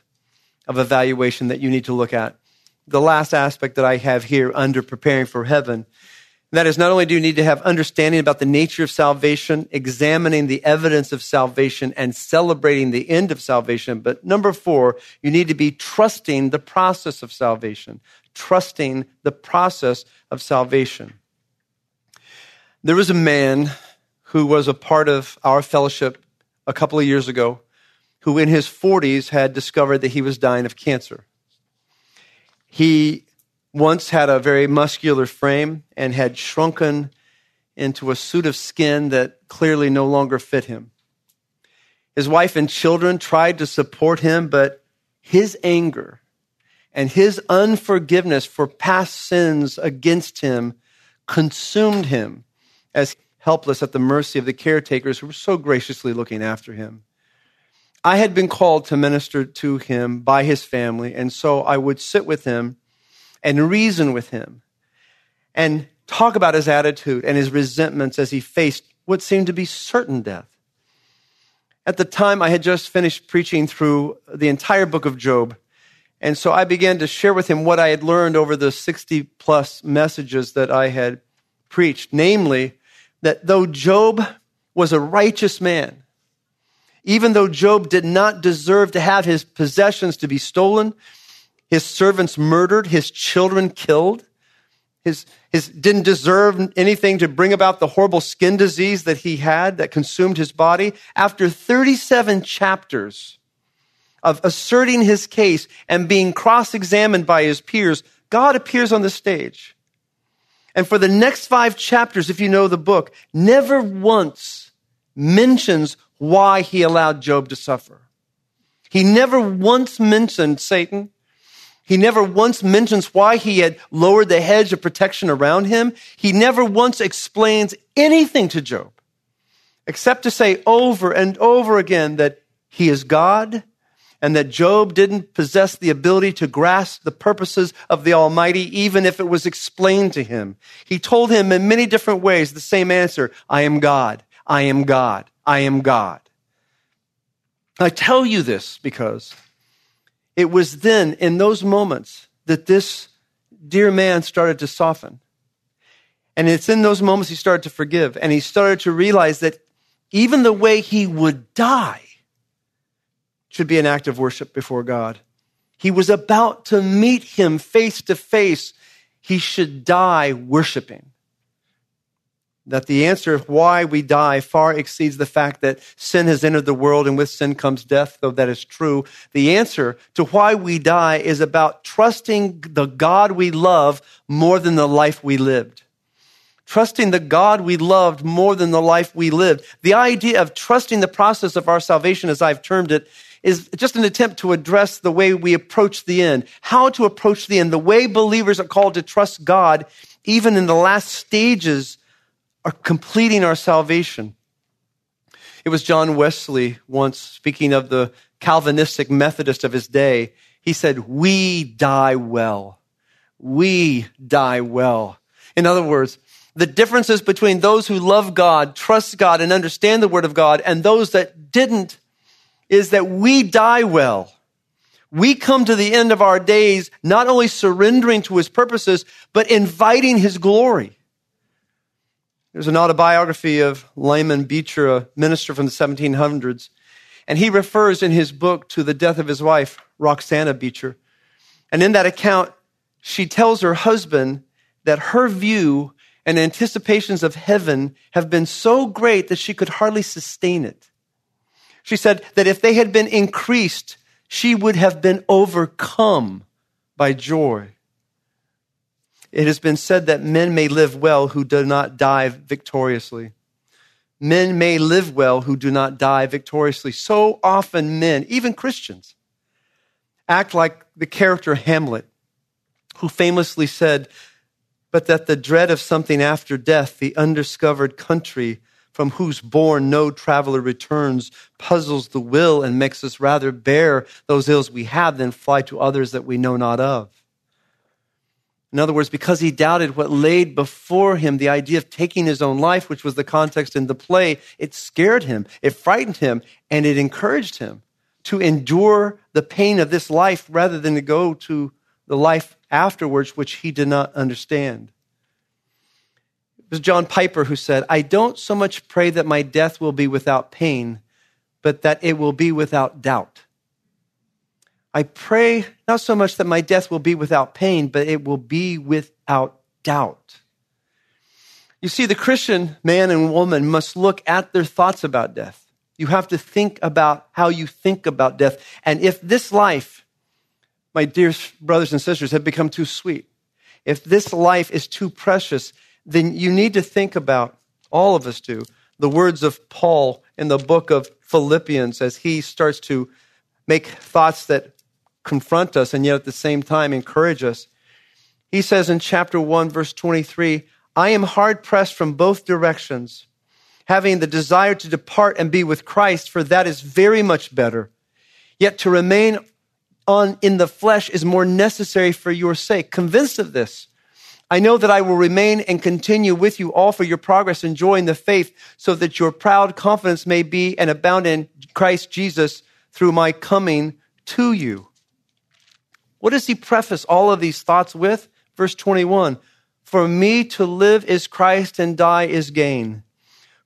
of evaluation that you need to look at. The last aspect that I have here under preparing for heaven, and that is, not only do you need to have understanding about the nature of salvation, examining the evidence of salvation, and celebrating the end of salvation, but number four, you need to be trusting the process of salvation, trusting the process of salvation. There was a man who was a part of our fellowship a couple of years ago who in his forties had discovered that he was dying of cancer. He once had a very muscular frame and had shrunken into a suit of skin that clearly no longer fit him. His wife and children tried to support him, but his anger and his unforgiveness for past sins against him consumed him as helpless at the mercy of the caretakers who were so graciously looking after him. I had been called to minister to him by his family, and so I would sit with him and reason with him and talk about his attitude and his resentments as he faced what seemed to be certain death. At the time, I had just finished preaching through the entire book of Job, and so I began to share with him what I had learned over the sixty-plus messages that I had preached, namely that though Job was a righteous man, even though Job did not deserve to have his possessions to be stolen, his servants murdered, his children killed, his, his didn't deserve anything to bring about the horrible skin disease that he had that consumed his body, after thirty-seven chapters of asserting his case and being cross-examined by his peers, God appears on the stage. And for the next five chapters, if you know the book, never once mentions why he allowed Job to suffer. He never once mentioned Satan. He never once mentions why he had lowered the hedge of protection around him. He never once explains anything to Job, except to say over and over again that he is God and that Job didn't possess the ability to grasp the purposes of the Almighty, even if it was explained to him. He told him in many different ways the same answer: I am God, I am God. I am God. I tell you this because it was then, in those moments, that this dear man started to soften. And it's in those moments he started to forgive, and he started to realize that even the way he would die should be an act of worship before God. He was about to meet him face to face. He should die worshiping. That the answer of why we die far exceeds the fact that sin has entered the world and with sin comes death, though that is true. The answer to why we die is about trusting the God we love more than the life we lived. Trusting the God we loved more than the life we lived. The idea of trusting the process of our salvation, as I've termed it, is just an attempt to address the way we approach the end. How to approach the end. The way believers are called to trust God even in the last stages, are completing our salvation. It was John Wesley once speaking of the Calvinistic Methodist of his day. He said, "We die well. We die well." In other words, the differences between those who love God, trust God, and understand the Word of God, and those that didn't, is that we die well. We come to the end of our days not only surrendering to His purposes, but inviting His glory. There's an autobiography of Lyman Beecher, a minister from the seventeen hundreds, and he refers in his book to the death of his wife, Roxana Beecher. And in that account, she tells her husband that her view and anticipations of heaven have been so great that she could hardly sustain it. She said that if they had been increased, she would have been overcome by joy. It has been said that men may live well who do not die victoriously. Men may live well who do not die victoriously. So often men, even Christians, act like the character Hamlet, who famously said, "But that the dread of something after death, the undiscovered country from whose bourne no traveler returns, puzzles the will and makes us rather bear those ills we have than fly to others that we know not of." In other words, because he doubted what laid before him, the idea of taking his own life, which was the context in the play, it scared him, it frightened him, and it encouraged him to endure the pain of this life rather than to go to the life afterwards, which he did not understand. It was John Piper who said, "I don't so much pray that my death will be without pain, but that it will be without doubt. I pray not so much that my death will be without pain, but it will be without doubt." You see, the Christian man and woman must look at their thoughts about death. You have to think about how you think about death. And if this life, my dear brothers and sisters, have become too sweet, if this life is too precious, then you need to think about, all of us do, the words of Paul in the book of Philippians as he starts to make thoughts that confront us and yet at the same time encourage us. He says in chapter one, verse twenty-three, "I am hard pressed from both directions, having the desire to depart and be with Christ, for that is very much better. Yet to remain on in the flesh is more necessary for your sake. Convinced of this, I know that I will remain and continue with you all for your progress and joy in the faith, so that your proud confidence may be and abound in Christ Jesus through my coming to you." What does he preface all of these thoughts with? Verse twenty-one, "For me to live is Christ and die is gain.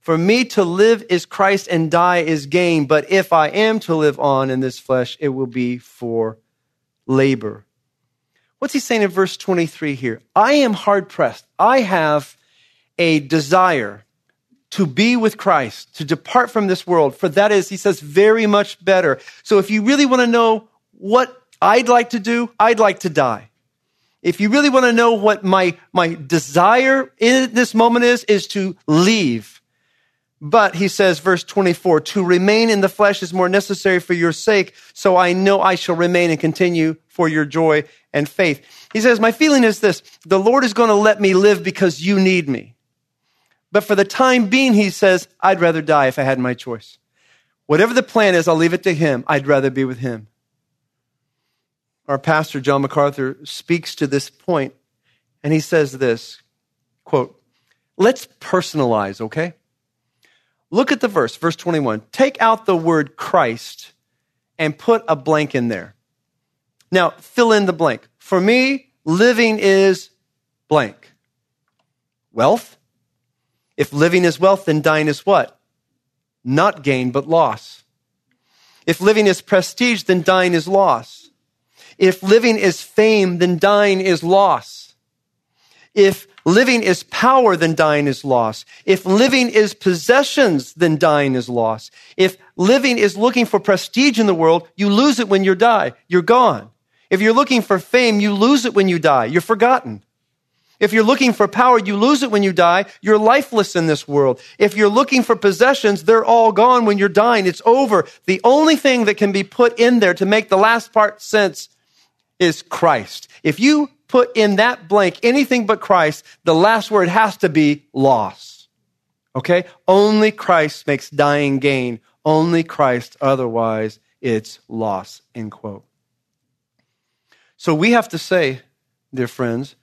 For me to live is Christ and die is gain, but if I am to live on in this flesh, it will be for labor." What's he saying in verse twenty-three here? I am hard pressed. I have a desire to be with Christ, to depart from this world, for that is, he says, very much better. So if you really want to know what I'd like to do, I'd like to die. If you really want to know what my, my desire in this moment is, is to leave. But he says, verse twenty-four, "To remain in the flesh is more necessary for your sake, so I know I shall remain and continue for your joy and faith." He says, my feeling is this, the Lord is going to let me live because you need me. But for the time being, he says, I'd rather die if I had my choice. Whatever the plan is, I'll leave it to him. I'd rather be with him. Our pastor, John MacArthur, speaks to this point, and he says this, quote, "Let's personalize, okay? Look at the verse, verse twenty-one. Take out the word Christ and put a blank in there. Now, fill in the blank. For me, living is blank. Wealth. If living is wealth, then dying is what? Not gain, but loss. If living is prestige, then dying is loss. If living is fame, then dying is loss. If living is power, then dying is loss. If living is possessions, then dying is loss. If living is looking for prestige in the world, you lose it when you die. You're gone. If you're looking for fame, you lose it when you die. You're forgotten. If you're looking for power, you lose it when you die. You're lifeless in this world. If you're looking for possessions, they're all gone when you're dying. It's over. The only thing that can be put in there to make the last part sense is Christ. If you put in that blank anything but Christ, the last word has to be loss. Okay? Only Christ makes dying gain. Only Christ, otherwise it's loss, end quote. So we have to say, dear friends,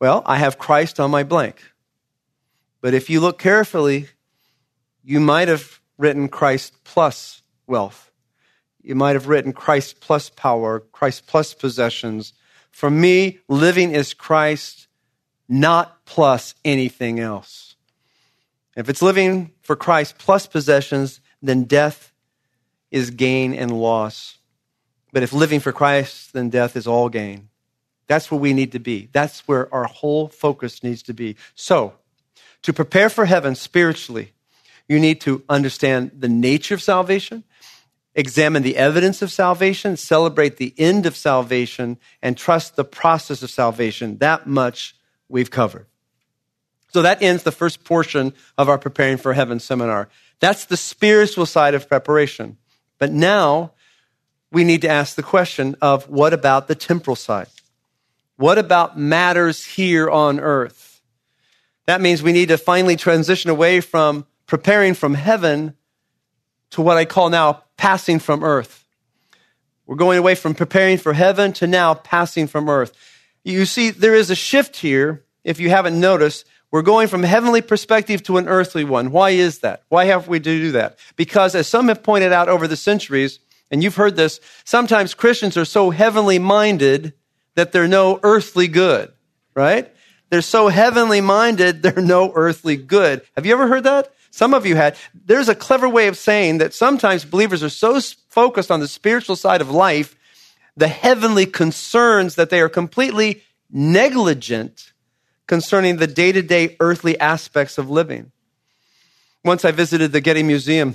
well, I have Christ on my blank. But if you look carefully, you might have written Christ plus wealth. You might have written Christ plus power, Christ plus possessions. For me, living is Christ, not plus anything else. If it's living for Christ plus possessions, then death is gain and loss. But if living for Christ, then death is all gain. That's where we need to be. That's where our whole focus needs to be. So, to prepare for heaven spiritually, you need to understand the nature of salvation, examine the evidence of salvation, celebrate the end of salvation, and trust the process of salvation. That much we've covered. So that ends the first portion of our Preparing for Heaven seminar. That's the spiritual side of preparation. But now we need to ask the question of what about the temporal side? What about matters here on earth? That means we need to finally transition away from preparing from heaven to what I call now passing from earth. We're going away from preparing for heaven to now passing from earth. You see, there is a shift here. If you haven't noticed, we're going from a heavenly perspective to an earthly one. Why is that? Why have we do that? Because as some have pointed out over the centuries, and you've heard this, sometimes Christians are so heavenly minded that they're no earthly good, right? They're so heavenly minded, they're no earthly good. Have you ever heard that? Some of you had. There's a clever way of saying that sometimes believers are so focused on the spiritual side of life, the heavenly concerns, that they are completely negligent concerning the day-to-day earthly aspects of living. Once I visited the Getty Museum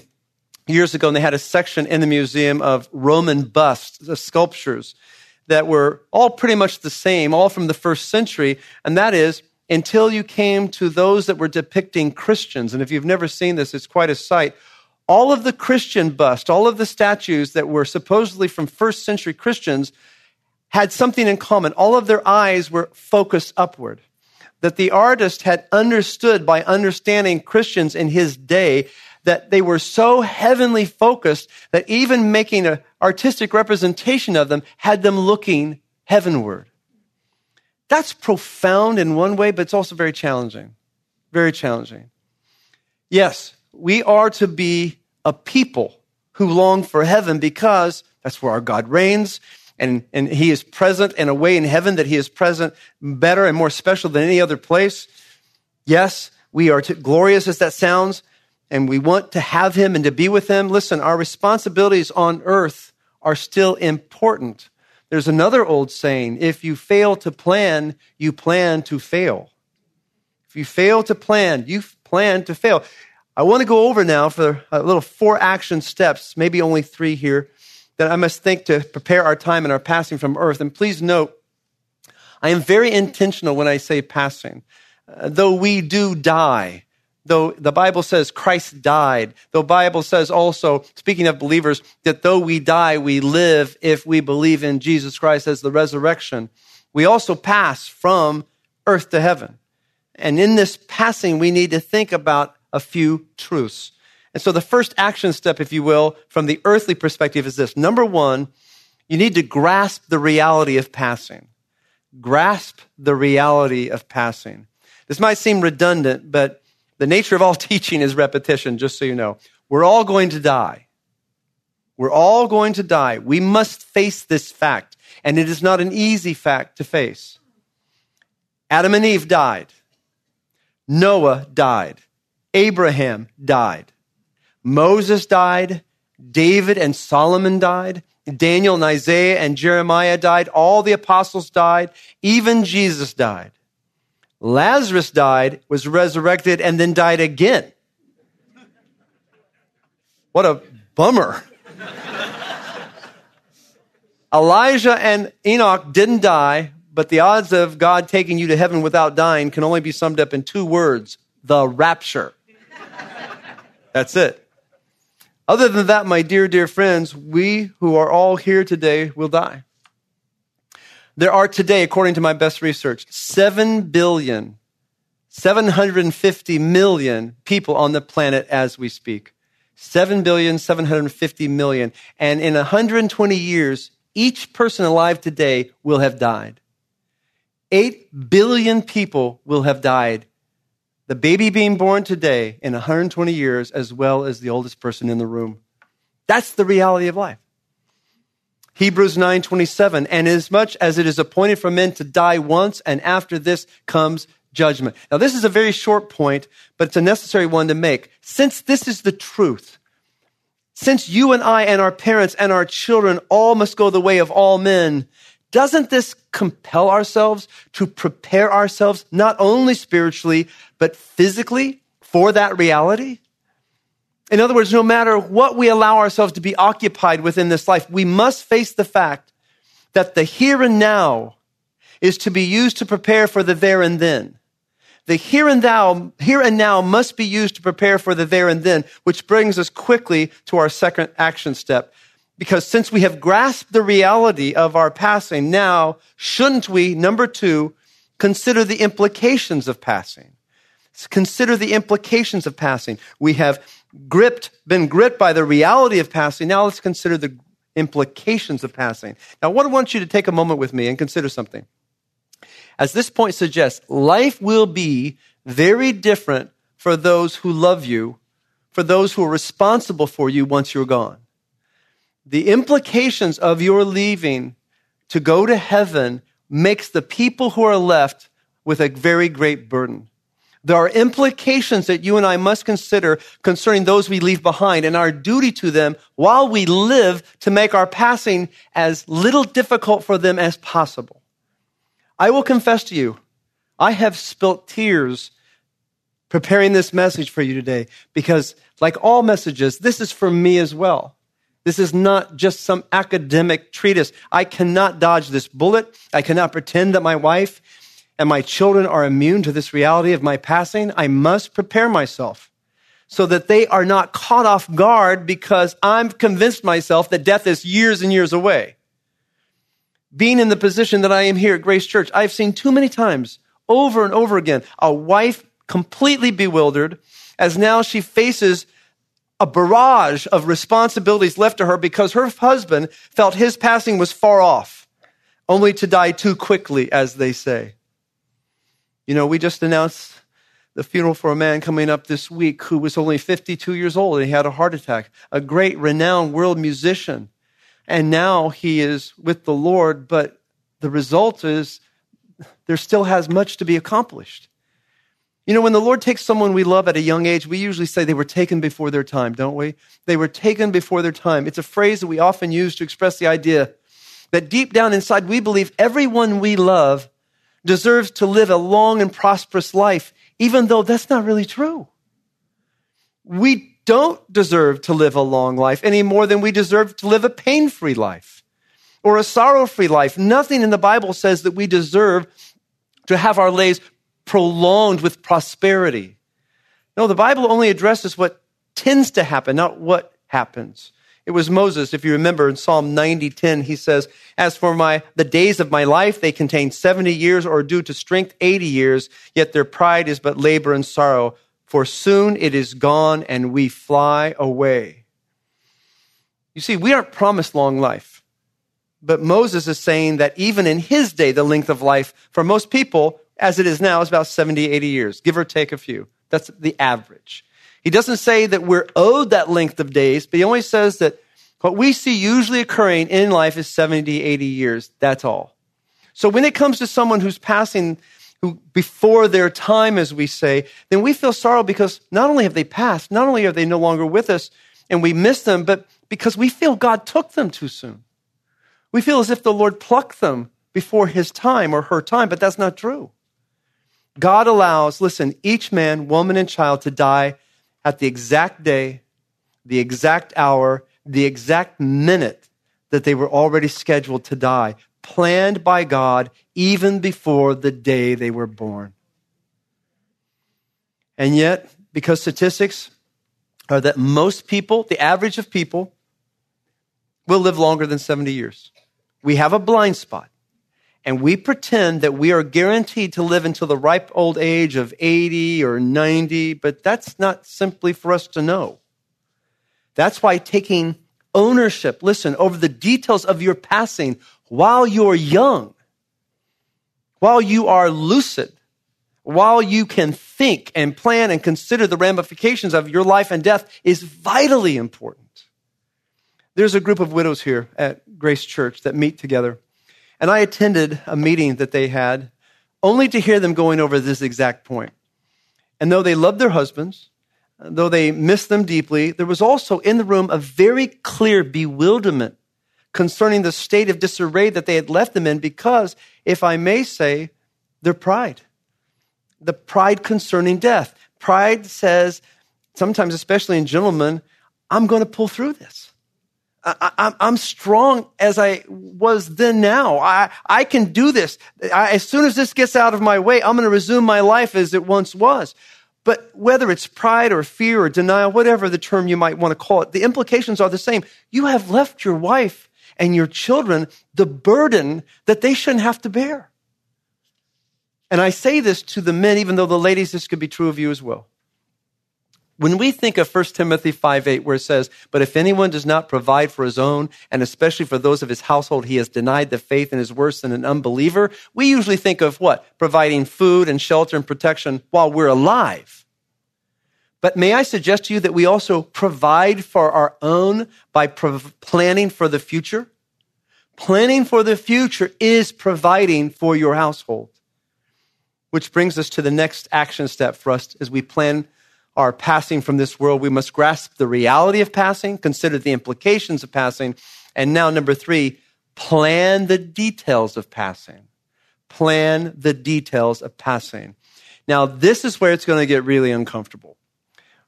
years ago, and they had a section in the museum of Roman busts, the sculptures, that were all pretty much the same, all from the first century, and that is until you came to those that were depicting Christians. And if you've never seen this, it's quite a sight. All of the Christian bust, all of the statues that were supposedly from first century Christians had something in common. All of their eyes were focused upward, that the artist had understood by understanding Christians in his day that they were so heavenly focused that even making an artistic representation of them had them looking heavenward. That's profound in one way, but it's also very challenging, very challenging. Yes, we are to be a people who long for heaven because that's where our God reigns, and, and he is present in a way in heaven that he is present better and more special than any other place. Yes, we are to, glorious as that sounds, and we want to have him and to be with him. Listen, our responsibilities on earth are still important. There's another old saying, if you fail to plan, you plan to fail. If you fail to plan, you plan to fail. I want to go over now for a little four action steps, maybe only three here, that I must think to prepare our time and our passing from earth. And please note, I am very intentional when I say passing. Uh, though we do die, though the Bible says Christ died, the Bible says also, speaking of believers, that though we die, we live if we believe in Jesus Christ as the resurrection. We also pass from earth to heaven. And in this passing, we need to think about a few truths. And so the first action step, if you will, from the earthly perspective is this. Number one, you need to grasp the reality of passing. Grasp the reality of passing. This might seem redundant, but the nature of all teaching is repetition, just so you know. We're all going to die. We're all going to die. We must face this fact, and it is not an easy fact to face. Adam and Eve died. Noah died. Abraham died. Moses died. David and Solomon died. Daniel and Isaiah and Jeremiah died. All the apostles died. Even Jesus died. Lazarus died, was resurrected, and then died again. What a bummer. Elijah and Enoch didn't die, but the odds of God taking you to heaven without dying can only be summed up in two words, the rapture. That's it. Other than that, my dear, dear friends, we who are all here today will die. There are today, according to my best research, seven billion, seven hundred fifty million people on the planet as we speak. seven billion, seven hundred fifty million. And in one hundred twenty years, each person alive today will have died. eight billion people will have died. The baby being born today in one hundred twenty years, as well as the oldest person in the room. That's the reality of life. Hebrews nine twenty-seven, and as much as it is appointed for men to die once, and after this comes judgment. Now, this is a very short point, but it's a necessary one to make. Since this is the truth, since you and I and our parents and our children all must go the way of all men, doesn't this compel ourselves to prepare ourselves not only spiritually, but physically for that reality? In other words, no matter what we allow ourselves to be occupied with in this life, we must face the fact that the here and now is to be used to prepare for the there and then. The here and thou, here and now must be used to prepare for the there and then, which brings us quickly to our second action step. Because since we have grasped the reality of our passing now, shouldn't we, number two, consider the implications of passing? Consider the implications of passing. We have gripped, been gripped by the reality of passing. Now let's consider the implications of passing. Now, what I want you to take a moment with me and consider something. As this point suggests, life will be very different for those who love you, for those who are responsible for you once you're gone. The implications of your leaving to go to heaven makes the people who are left with a very great burden. There are implications that you and I must consider concerning those we leave behind and our duty to them while we live to make our passing as little difficult for them as possible. I will confess to you, I have spilt tears preparing this message for you today because, like all messages, this is for me as well. This is not just some academic treatise. I cannot dodge this bullet. I cannot pretend that my wife and my children are immune to this reality of my passing. I must prepare myself so that they are not caught off guard because I'm convinced myself that death is years and years away. Being in the position that I am here at Grace Church, I've seen too many times, over and over again, a wife completely bewildered as now she faces a barrage of responsibilities left to her because her husband felt his passing was far off, only to die too quickly, as they say. You know, we just announced the funeral for a man coming up this week who was only fifty-two years old and he had a heart attack, a great renowned world musician. And now he is with the Lord, but the result is there still has much to be accomplished. You know, when the Lord takes someone we love at a young age, we usually say they were taken before their time, don't we? They were taken before their time. It's a phrase that we often use to express the idea that deep down inside, we believe everyone we love deserves to live a long and prosperous life, even though that's not really true. We don't deserve to live a long life any more than we deserve to live a pain-free life or a sorrow-free life. Nothing in the Bible says that we deserve to have our days prolonged with prosperity. No, the Bible only addresses what tends to happen, not what happens. It was Moses, if you remember, in Psalm ninety ten, he says, as for my the days of my life, they contain seventy years or due to strength eighty years, yet their pride is but labor and sorrow, for soon it is gone and we fly away. You see, we aren't promised long life, but Moses is saying that even in his day, the length of life for most people as it is now, it's about seventy, eighty years, give or take a few. That's the average. He doesn't say that we're owed that length of days, but he only says that what we see usually occurring in life is seventy, eighty years. That's all. So when it comes to someone who's passing who before their time, as we say, then we feel sorrow because not only have they passed, not only are they no longer with us and we miss them, but because we feel God took them too soon. We feel as if the Lord plucked them before his time or her time, but that's not true. God allows, listen, each man, woman, and child to die at the exact day, the exact hour, the exact minute that they were already scheduled to die, planned by God even before the day they were born. And yet, because statistics are that most people, the average of people, will live longer than seventy years, we have a blind spot. and we pretend that we are guaranteed to live until the ripe old age of eighty or ninety, but that's not simply for us to know. That's why taking ownership, listen, over the details of your passing while you're young, while you are lucid, while you can think and plan and consider the ramifications of your life and death is vitally important. There's a group of widows here at Grace Church that meet together, and I attended a meeting that they had only to hear them going over this exact point. And though they loved their husbands, though they missed them deeply, there was also in the room a very clear bewilderment concerning the state of disarray that they had left them in because, if I may say, their pride. The pride concerning death. Pride says, sometimes, especially in gentlemen, I'm going to pull through this. I, I, I'm strong as I was then now. I, I can do this. I, as soon as this gets out of my way, I'm going to resume my life as it once was. But whether it's pride or fear or denial, whatever the term you might want to call it, the implications are the same. You have left your wife and your children the burden that they shouldn't have to bear. And I say this to the men, even though the ladies, this could be true of you as well. When we think of First Timothy five eight, where it says, but if anyone does not provide for his own, and especially for those of his household, he has denied the faith and is worse than an unbeliever. We usually think of what? Providing food and shelter and protection while we're alive. But may I suggest to you that we also provide for our own by prov- planning for the future? Planning for the future is providing for your household. Which brings us to the next action step for us as we plan our passing from this world. We must grasp the reality of passing, consider the implications of passing, and now number three, plan the details of passing. Plan the details of passing. Now, this is where it's going to get really uncomfortable,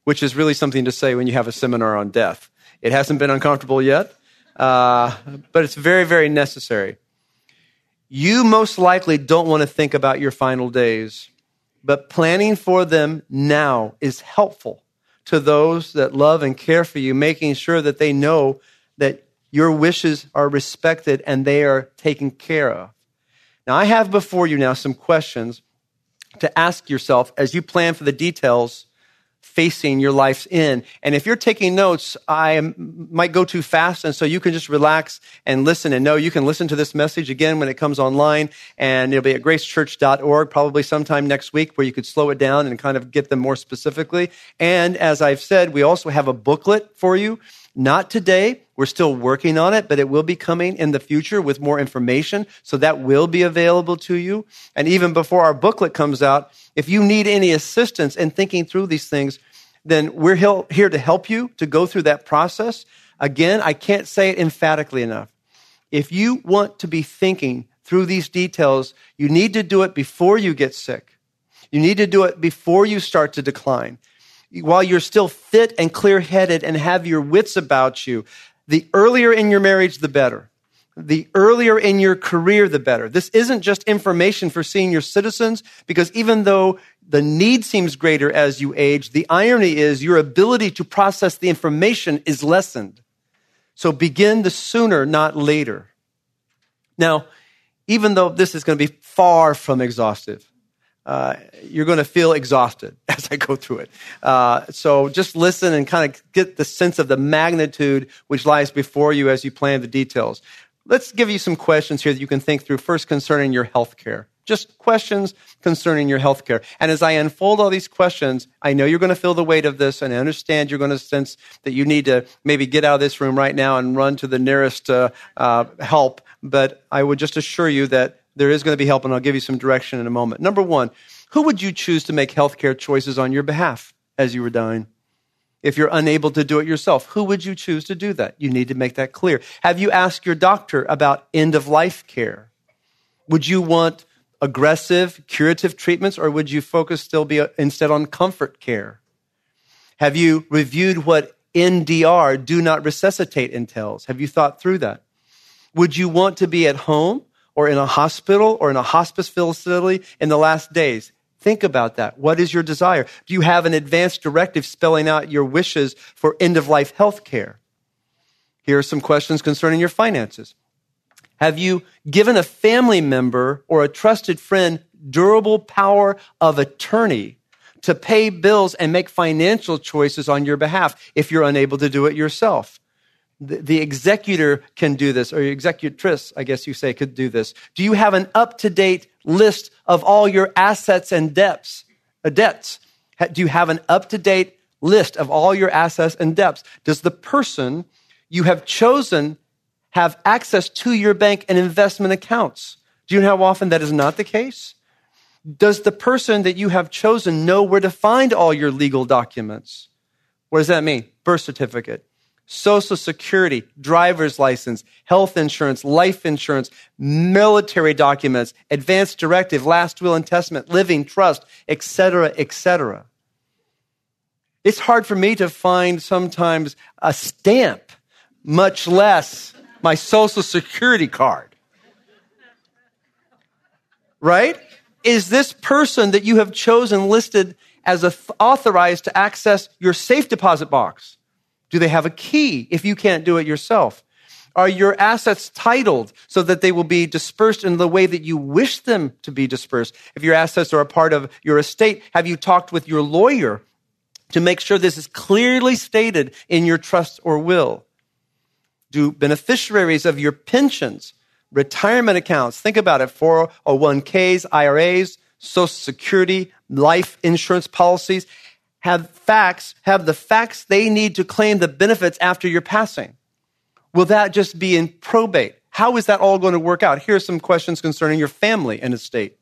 which is really something to say when you have a seminar on death. It hasn't been uncomfortable yet, uh, but it's very, very necessary. You most likely don't want to think about your final days, but planning for them now is helpful to those that love and care for you, making sure that they know that your wishes are respected and they are taken care of. Now, I have before you now some questions to ask yourself as you plan for the details facing your life's end. And if you're taking notes, I might go too fast, and so you can just relax and listen and know you can listen to this message again when it comes online, and it'll be at grace church dot org probably sometime next week where you could slow it down and kind of get them more specifically. And as I've said, we also have a booklet for you. Not today. We're still working on it, but it will be coming in the future with more information. So that will be available to you. And even before our booklet comes out, if you need any assistance in thinking through these things, then we're here to help you to go through that process. Again, I can't say it emphatically enough. If you want to be thinking through these details, you need to do it before you get sick. You need to do it before you start to decline. While you're still fit and clear-headed and have your wits about you, the earlier in your marriage, the better. The earlier in your career, the better. This isn't just information for senior citizens, because even though the need seems greater as you age, the irony is your ability to process the information is lessened. So begin the sooner, not later. Now, even though this is going to be far from exhaustive, Uh, you're going to feel exhausted as I go through it. Uh, so just listen and kind of get the sense of the magnitude which lies before you as you plan the details. Let's give you some questions here that you can think through. First, concerning your health care. Just questions concerning your health care. And as I unfold all these questions, I know you're going to feel the weight of this, and I understand you're going to sense that you need to maybe get out of this room right now and run to the nearest uh, uh, help. But I would just assure you that there is going to be help, and I'll give you some direction in a moment. Number one, who would you choose to make healthcare choices on your behalf as you were dying? If you're unable to do it yourself, who would you choose to do that? You need to make that clear. Have you asked your doctor about end-of-life care? Would you want aggressive, curative treatments, or would you focus still be instead on comfort care? Have you reviewed what N D R, do not resuscitate, entails? Have you thought through that? Would you want to be at home or in a hospital or in a hospice facility in the last days? Think about that. What is your desire? Do you have an advanced directive spelling out your wishes for end-of-life health care? Here are some questions concerning your finances. Have you given a family member or a trusted friend durable power of attorney to pay bills and make financial choices on your behalf if you're unable to do it yourself? The, the executor can do this, or your executress, I guess you say, could do this. Do you have an up-to-date list of all your assets and debts? Uh, debts? Do you have an up-to-date list of all your assets and debts? Does the person you have chosen have access to your bank and investment accounts? Do you know how often that is not the case? Does the person that you have chosen know where to find all your legal documents? What does that mean? Birth certificate, Social Security, driver's license, health insurance, life insurance, military documents, advance directive, last will and testament, living, trust, et cetera, et cetera. It's hard for me to find sometimes a stamp, much less my Social Security card. Right? Is this person that you have chosen listed as authorized to access your safe deposit box? Do they have a key if you can't do it yourself? Are your assets titled so that they will be dispersed in the way that you wish them to be dispersed? If your assets are a part of your estate, have you talked with your lawyer to make sure this is clearly stated in your trust or will? Do beneficiaries of your pensions, retirement accounts, think about it, four oh one k's, I R As, Social Security, life insurance policies, have facts, have the facts they need to claim the benefits after your passing? Will that just be in probate? How is that all going to work out? Here are some questions concerning your family and estate.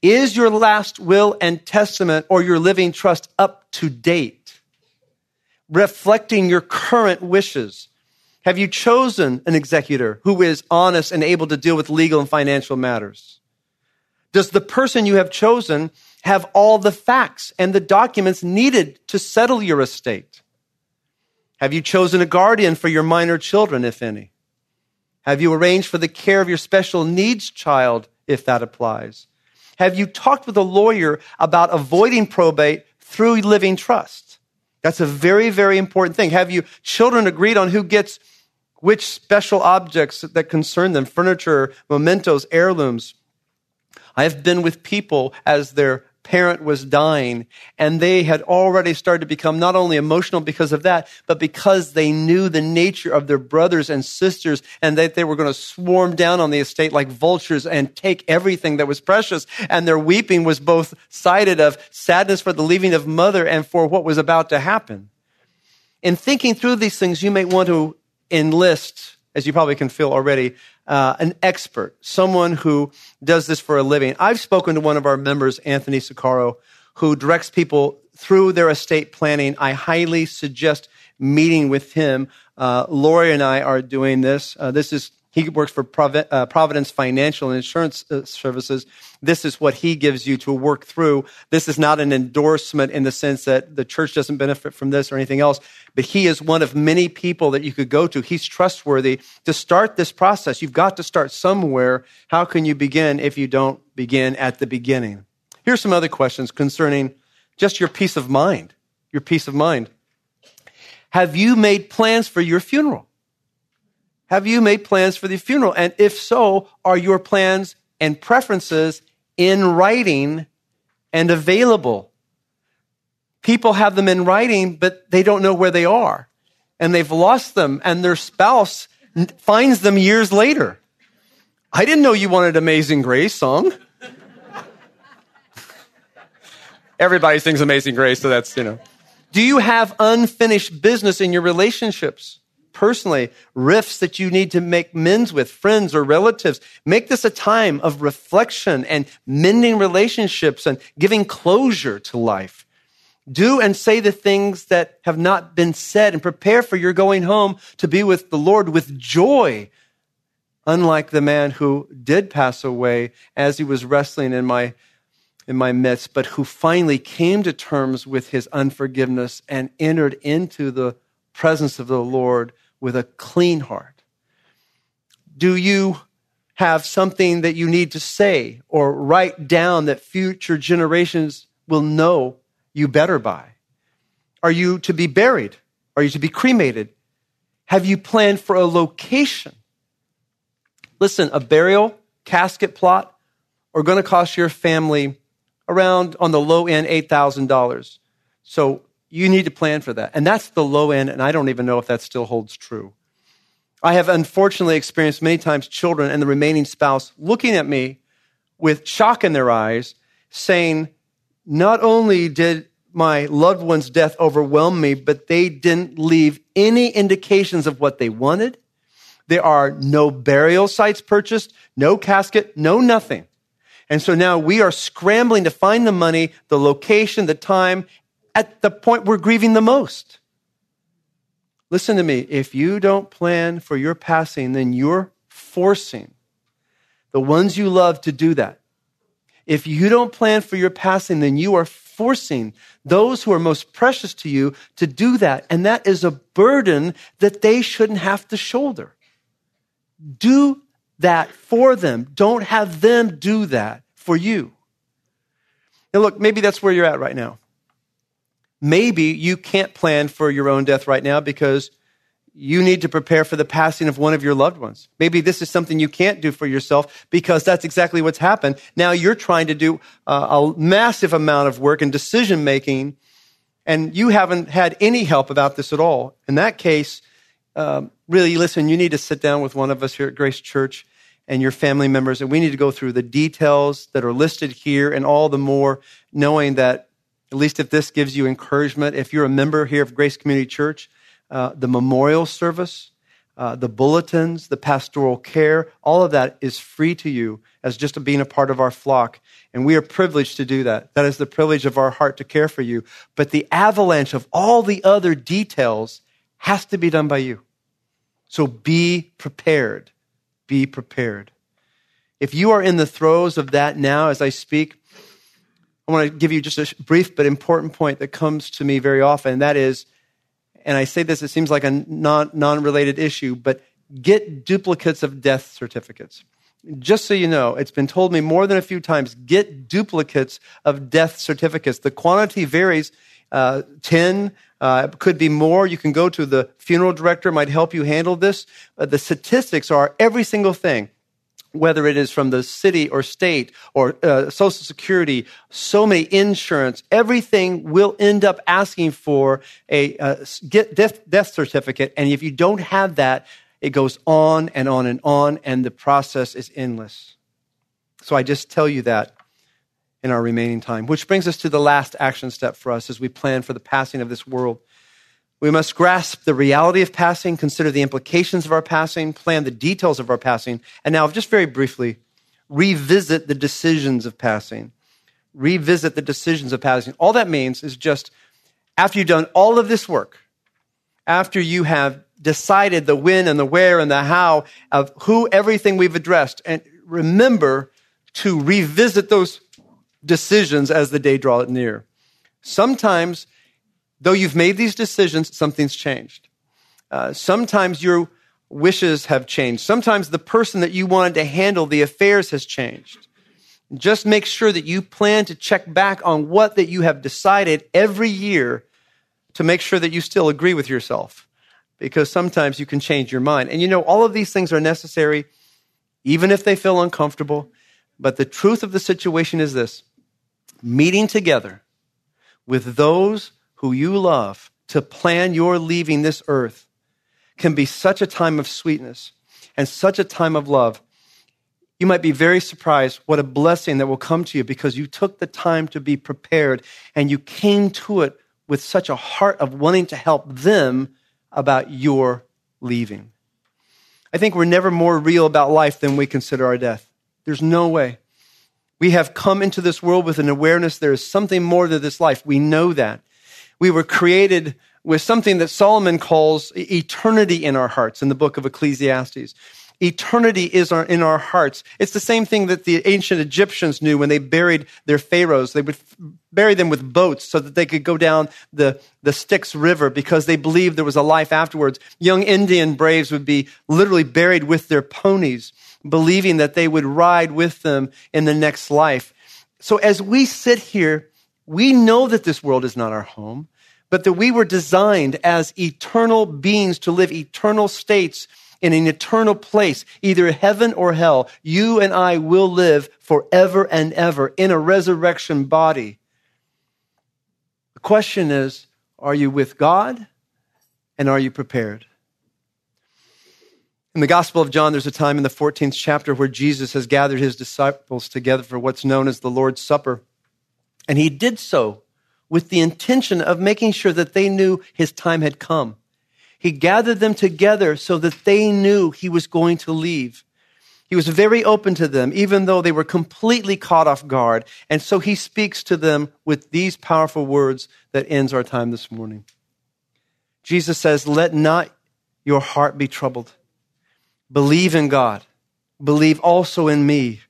Is your last will and testament or your living trust up to date, reflecting your current wishes? Have you chosen an executor who is honest and able to deal with legal and financial matters? Does the person you have chosen have all the facts and the documents needed to settle your estate? Have you chosen a guardian for your minor children, if any? Have you arranged for the care of your special needs child, if that applies? Have you talked with a lawyer about avoiding probate through living trust? That's a very, very important thing. Have you children agreed on who gets which special objects that concern them, furniture, mementos, heirlooms? I have been with people as their parent was dying, and they had already started to become not only emotional because of that, but because they knew the nature of their brothers and sisters and that they were going to swarm down on the estate like vultures and take everything that was precious. And their weeping was both sided of sadness for the leaving of mother and for what was about to happen. In thinking through these things, you may want to enlist, as you probably can feel already, Uh, an expert, someone who does this for a living. I've spoken to one of our members, Anthony Saccaro, who directs people through their estate planning. I highly suggest meeting with him. Uh, Lori and I are doing this. Uh, this is he works for Provi- uh, Providence Financial and Insurance uh, Services. This is what he gives you to work through. This is not an endorsement in the sense that the church doesn't benefit from this or anything else, but he is one of many people that you could go to. He's trustworthy to start this process. You've got to start somewhere. How can you begin if you don't begin at the beginning? Here's some other questions concerning just your peace of mind, your peace of mind. Have you made plans for your funeral? Have you made plans for the funeral? And if so, are your plans and preferences in writing and available? People have them in writing, but they don't know where they are. And they've lost them, and their spouse finds them years later. I didn't know you wanted Amazing Grace sung. Everybody sings Amazing Grace, so that's, you know. Do you have unfinished business in your relationships? Personally, rifts that you need to make amends with, friends or relatives. Make this a time of reflection and mending relationships and giving closure to life. Do and say the things that have not been said and prepare for your going home to be with the Lord with joy, unlike the man who did pass away as he was wrestling in my, in my midst, but who finally came to terms with his unforgiveness and entered into the presence of the Lord with a clean heart. Do you have something that you need to say or write down that future generations will know you better by? Are you to be buried? Are you to be cremated? Have you planned for a location? Listen, a burial casket plot are going to cost your family around, on the low end, eight thousand dollars. So you need to plan for that. And that's the low end, and I don't even know if that still holds true. I have unfortunately experienced many times children and the remaining spouse looking at me with shock in their eyes, saying, not only did my loved one's death overwhelm me, but they didn't leave any indications of what they wanted. There are no burial sites purchased, no casket, no nothing. And so now we are scrambling to find the money, the location, the time, at the point we're grieving the most. Listen to me. If you don't plan for your passing, then you're forcing the ones you love to do that. If you don't plan for your passing, then you are forcing those who are most precious to you to do that. And that is a burden that they shouldn't have to shoulder. Do that for them. Don't have them do that for you. Now look, maybe that's where you're at right now. Maybe you can't plan for your own death right now because you need to prepare for the passing of one of your loved ones. Maybe this is something you can't do for yourself because that's exactly what's happened. Now you're trying to do a massive amount of work and decision-making, and you haven't had any help about this at all. In that case, um, really, listen, you need to sit down with one of us here at Grace Church and your family members, and we need to go through the details that are listed here and all the more, knowing that, at least if this gives you encouragement, if you're a member here of Grace Community Church, Uh, the memorial service, uh, the bulletins, the pastoral care, all of that is free to you as just being a part of our flock. And we are privileged to do that. That is the privilege of our heart to care for you. But the avalanche of all the other details has to be done by you. So be prepared. Be prepared. If you are in the throes of that now as I speak, I want to give you just a brief but important point that comes to me very often, and that is, and I say this, it seems like a non, non-related issue, but get duplicates of death certificates. Just so you know, it's been told me more than a few times, get duplicates of death certificates. The quantity varies, uh, ten, uh, could be more. You can go to the funeral director, might help you handle this. Uh, the statistics are every single thing, whether it is from the city or state or uh, Social Security, so many insurance, everything will end up asking for a uh, get death, death certificate. And if you don't have that, it goes on and on and on, and the process is endless. So I just tell you that in our remaining time, which brings us to the last action step for us as we plan for the passing of this world. We must grasp the reality of passing, consider the implications of our passing, plan the details of our passing, and now just very briefly, revisit the decisions of passing. Revisit the decisions of passing. All that means is just after you've done all of this work, after you have decided the when and the where and the how of who, everything we've addressed, and remember to revisit those decisions as the day draws near. Sometimes, though you've made these decisions, something's changed. Uh, sometimes your wishes have changed. Sometimes the person that you wanted to handle the affairs has changed. Just make sure that you plan to check back on what that you have decided every year to make sure that you still agree with yourself, because sometimes you can change your mind. And you know, all of these things are necessary, even if they feel uncomfortable. But the truth of the situation is this: meeting together with those who you love to plan your leaving this earth can be such a time of sweetness and such a time of love. You might be very surprised what a blessing that will come to you because you took the time to be prepared and you came to it with such a heart of wanting to help them about your leaving. I think we're never more real about life than we consider our death. There's no way. We have come into this world with an awareness there is something more to this life. We know that. We were created with something that Solomon calls eternity in our hearts in the book of Ecclesiastes. Eternity is our, in our hearts. It's the same thing that the ancient Egyptians knew when they buried their pharaohs. They would f- bury them with boats so that they could go down the, the Styx River because they believed there was a life afterwards. Young Indian braves would be literally buried with their ponies, believing that they would ride with them in the next life. So as we sit here, we know that this world is not our home, but that we were designed as eternal beings to live eternal states in an eternal place, either heaven or hell. You and I will live forever and ever in a resurrection body. The question is, are you with God and are you prepared? In the Gospel of John, there's a time in the fourteenth chapter where Jesus has gathered his disciples together for what's known as the Lord's Supper. And he did so with the intention of making sure that they knew his time had come. He gathered them together so that they knew he was going to leave. He was very open to them, even though they were completely caught off guard. And so he speaks to them with these powerful words that ends our time this morning. Jesus says, "Let not your heart be troubled. Believe in God. Believe also in me.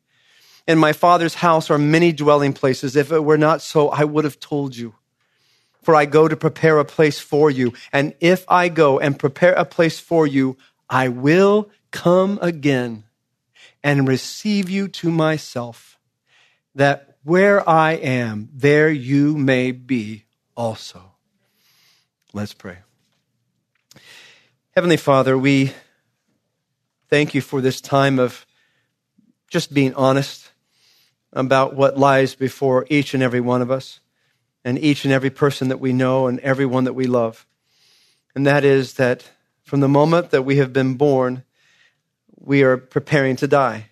In my Father's house are many dwelling places. If it were not so, I would have told you. For I go to prepare a place for you. And if I go and prepare a place for you, I will come again and receive you to myself, that where I am, there you may be also." Let's pray. Heavenly Father, we thank you for this time of just being honest about what lies before each and every one of us, and each and every person that we know and everyone that we love. And that is that from the moment that we have been born, we are preparing to die,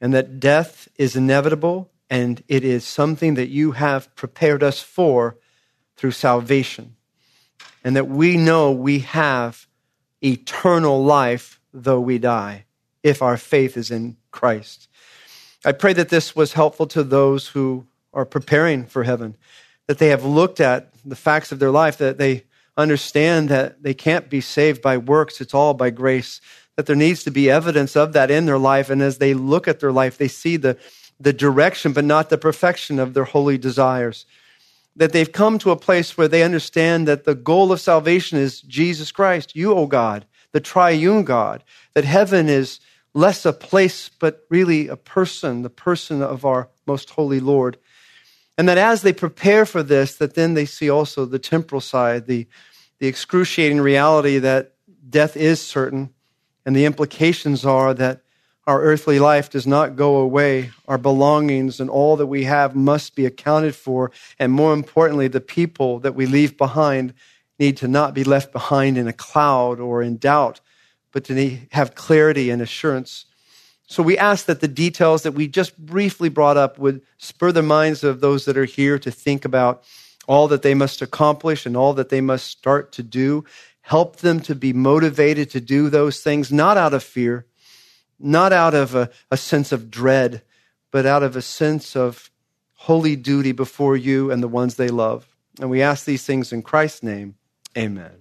and that death is inevitable, and it is something that you have prepared us for through salvation, and that we know we have eternal life though we die, if our faith is in Christ. I pray that this was helpful to those who are preparing for heaven, that they have looked at the facts of their life, that they understand that they can't be saved by works, it's all by grace, that there needs to be evidence of that in their life. And as they look at their life, they see the, the direction, but not the perfection of their holy desires, that they've come to a place where they understand that the goal of salvation is Jesus Christ, you, O God, the triune God, that heaven is less a place, but really a person, the person of our most holy Lord. And that as they prepare for this, that then they see also the temporal side, the, the excruciating reality that death is certain, and the implications are that our earthly life does not go away. Our belongings and all that we have must be accounted for, and more importantly, the people that we leave behind need to not be left behind in a cloud or in doubt, but to have clarity and assurance. So we ask that the details that we just briefly brought up would spur the minds of those that are here to think about all that they must accomplish and all that they must start to do. Help them to be motivated to do those things, not out of fear, not out of a, a sense of dread, but out of a sense of holy duty before you and the ones they love. And we ask these things in Christ's name. Amen.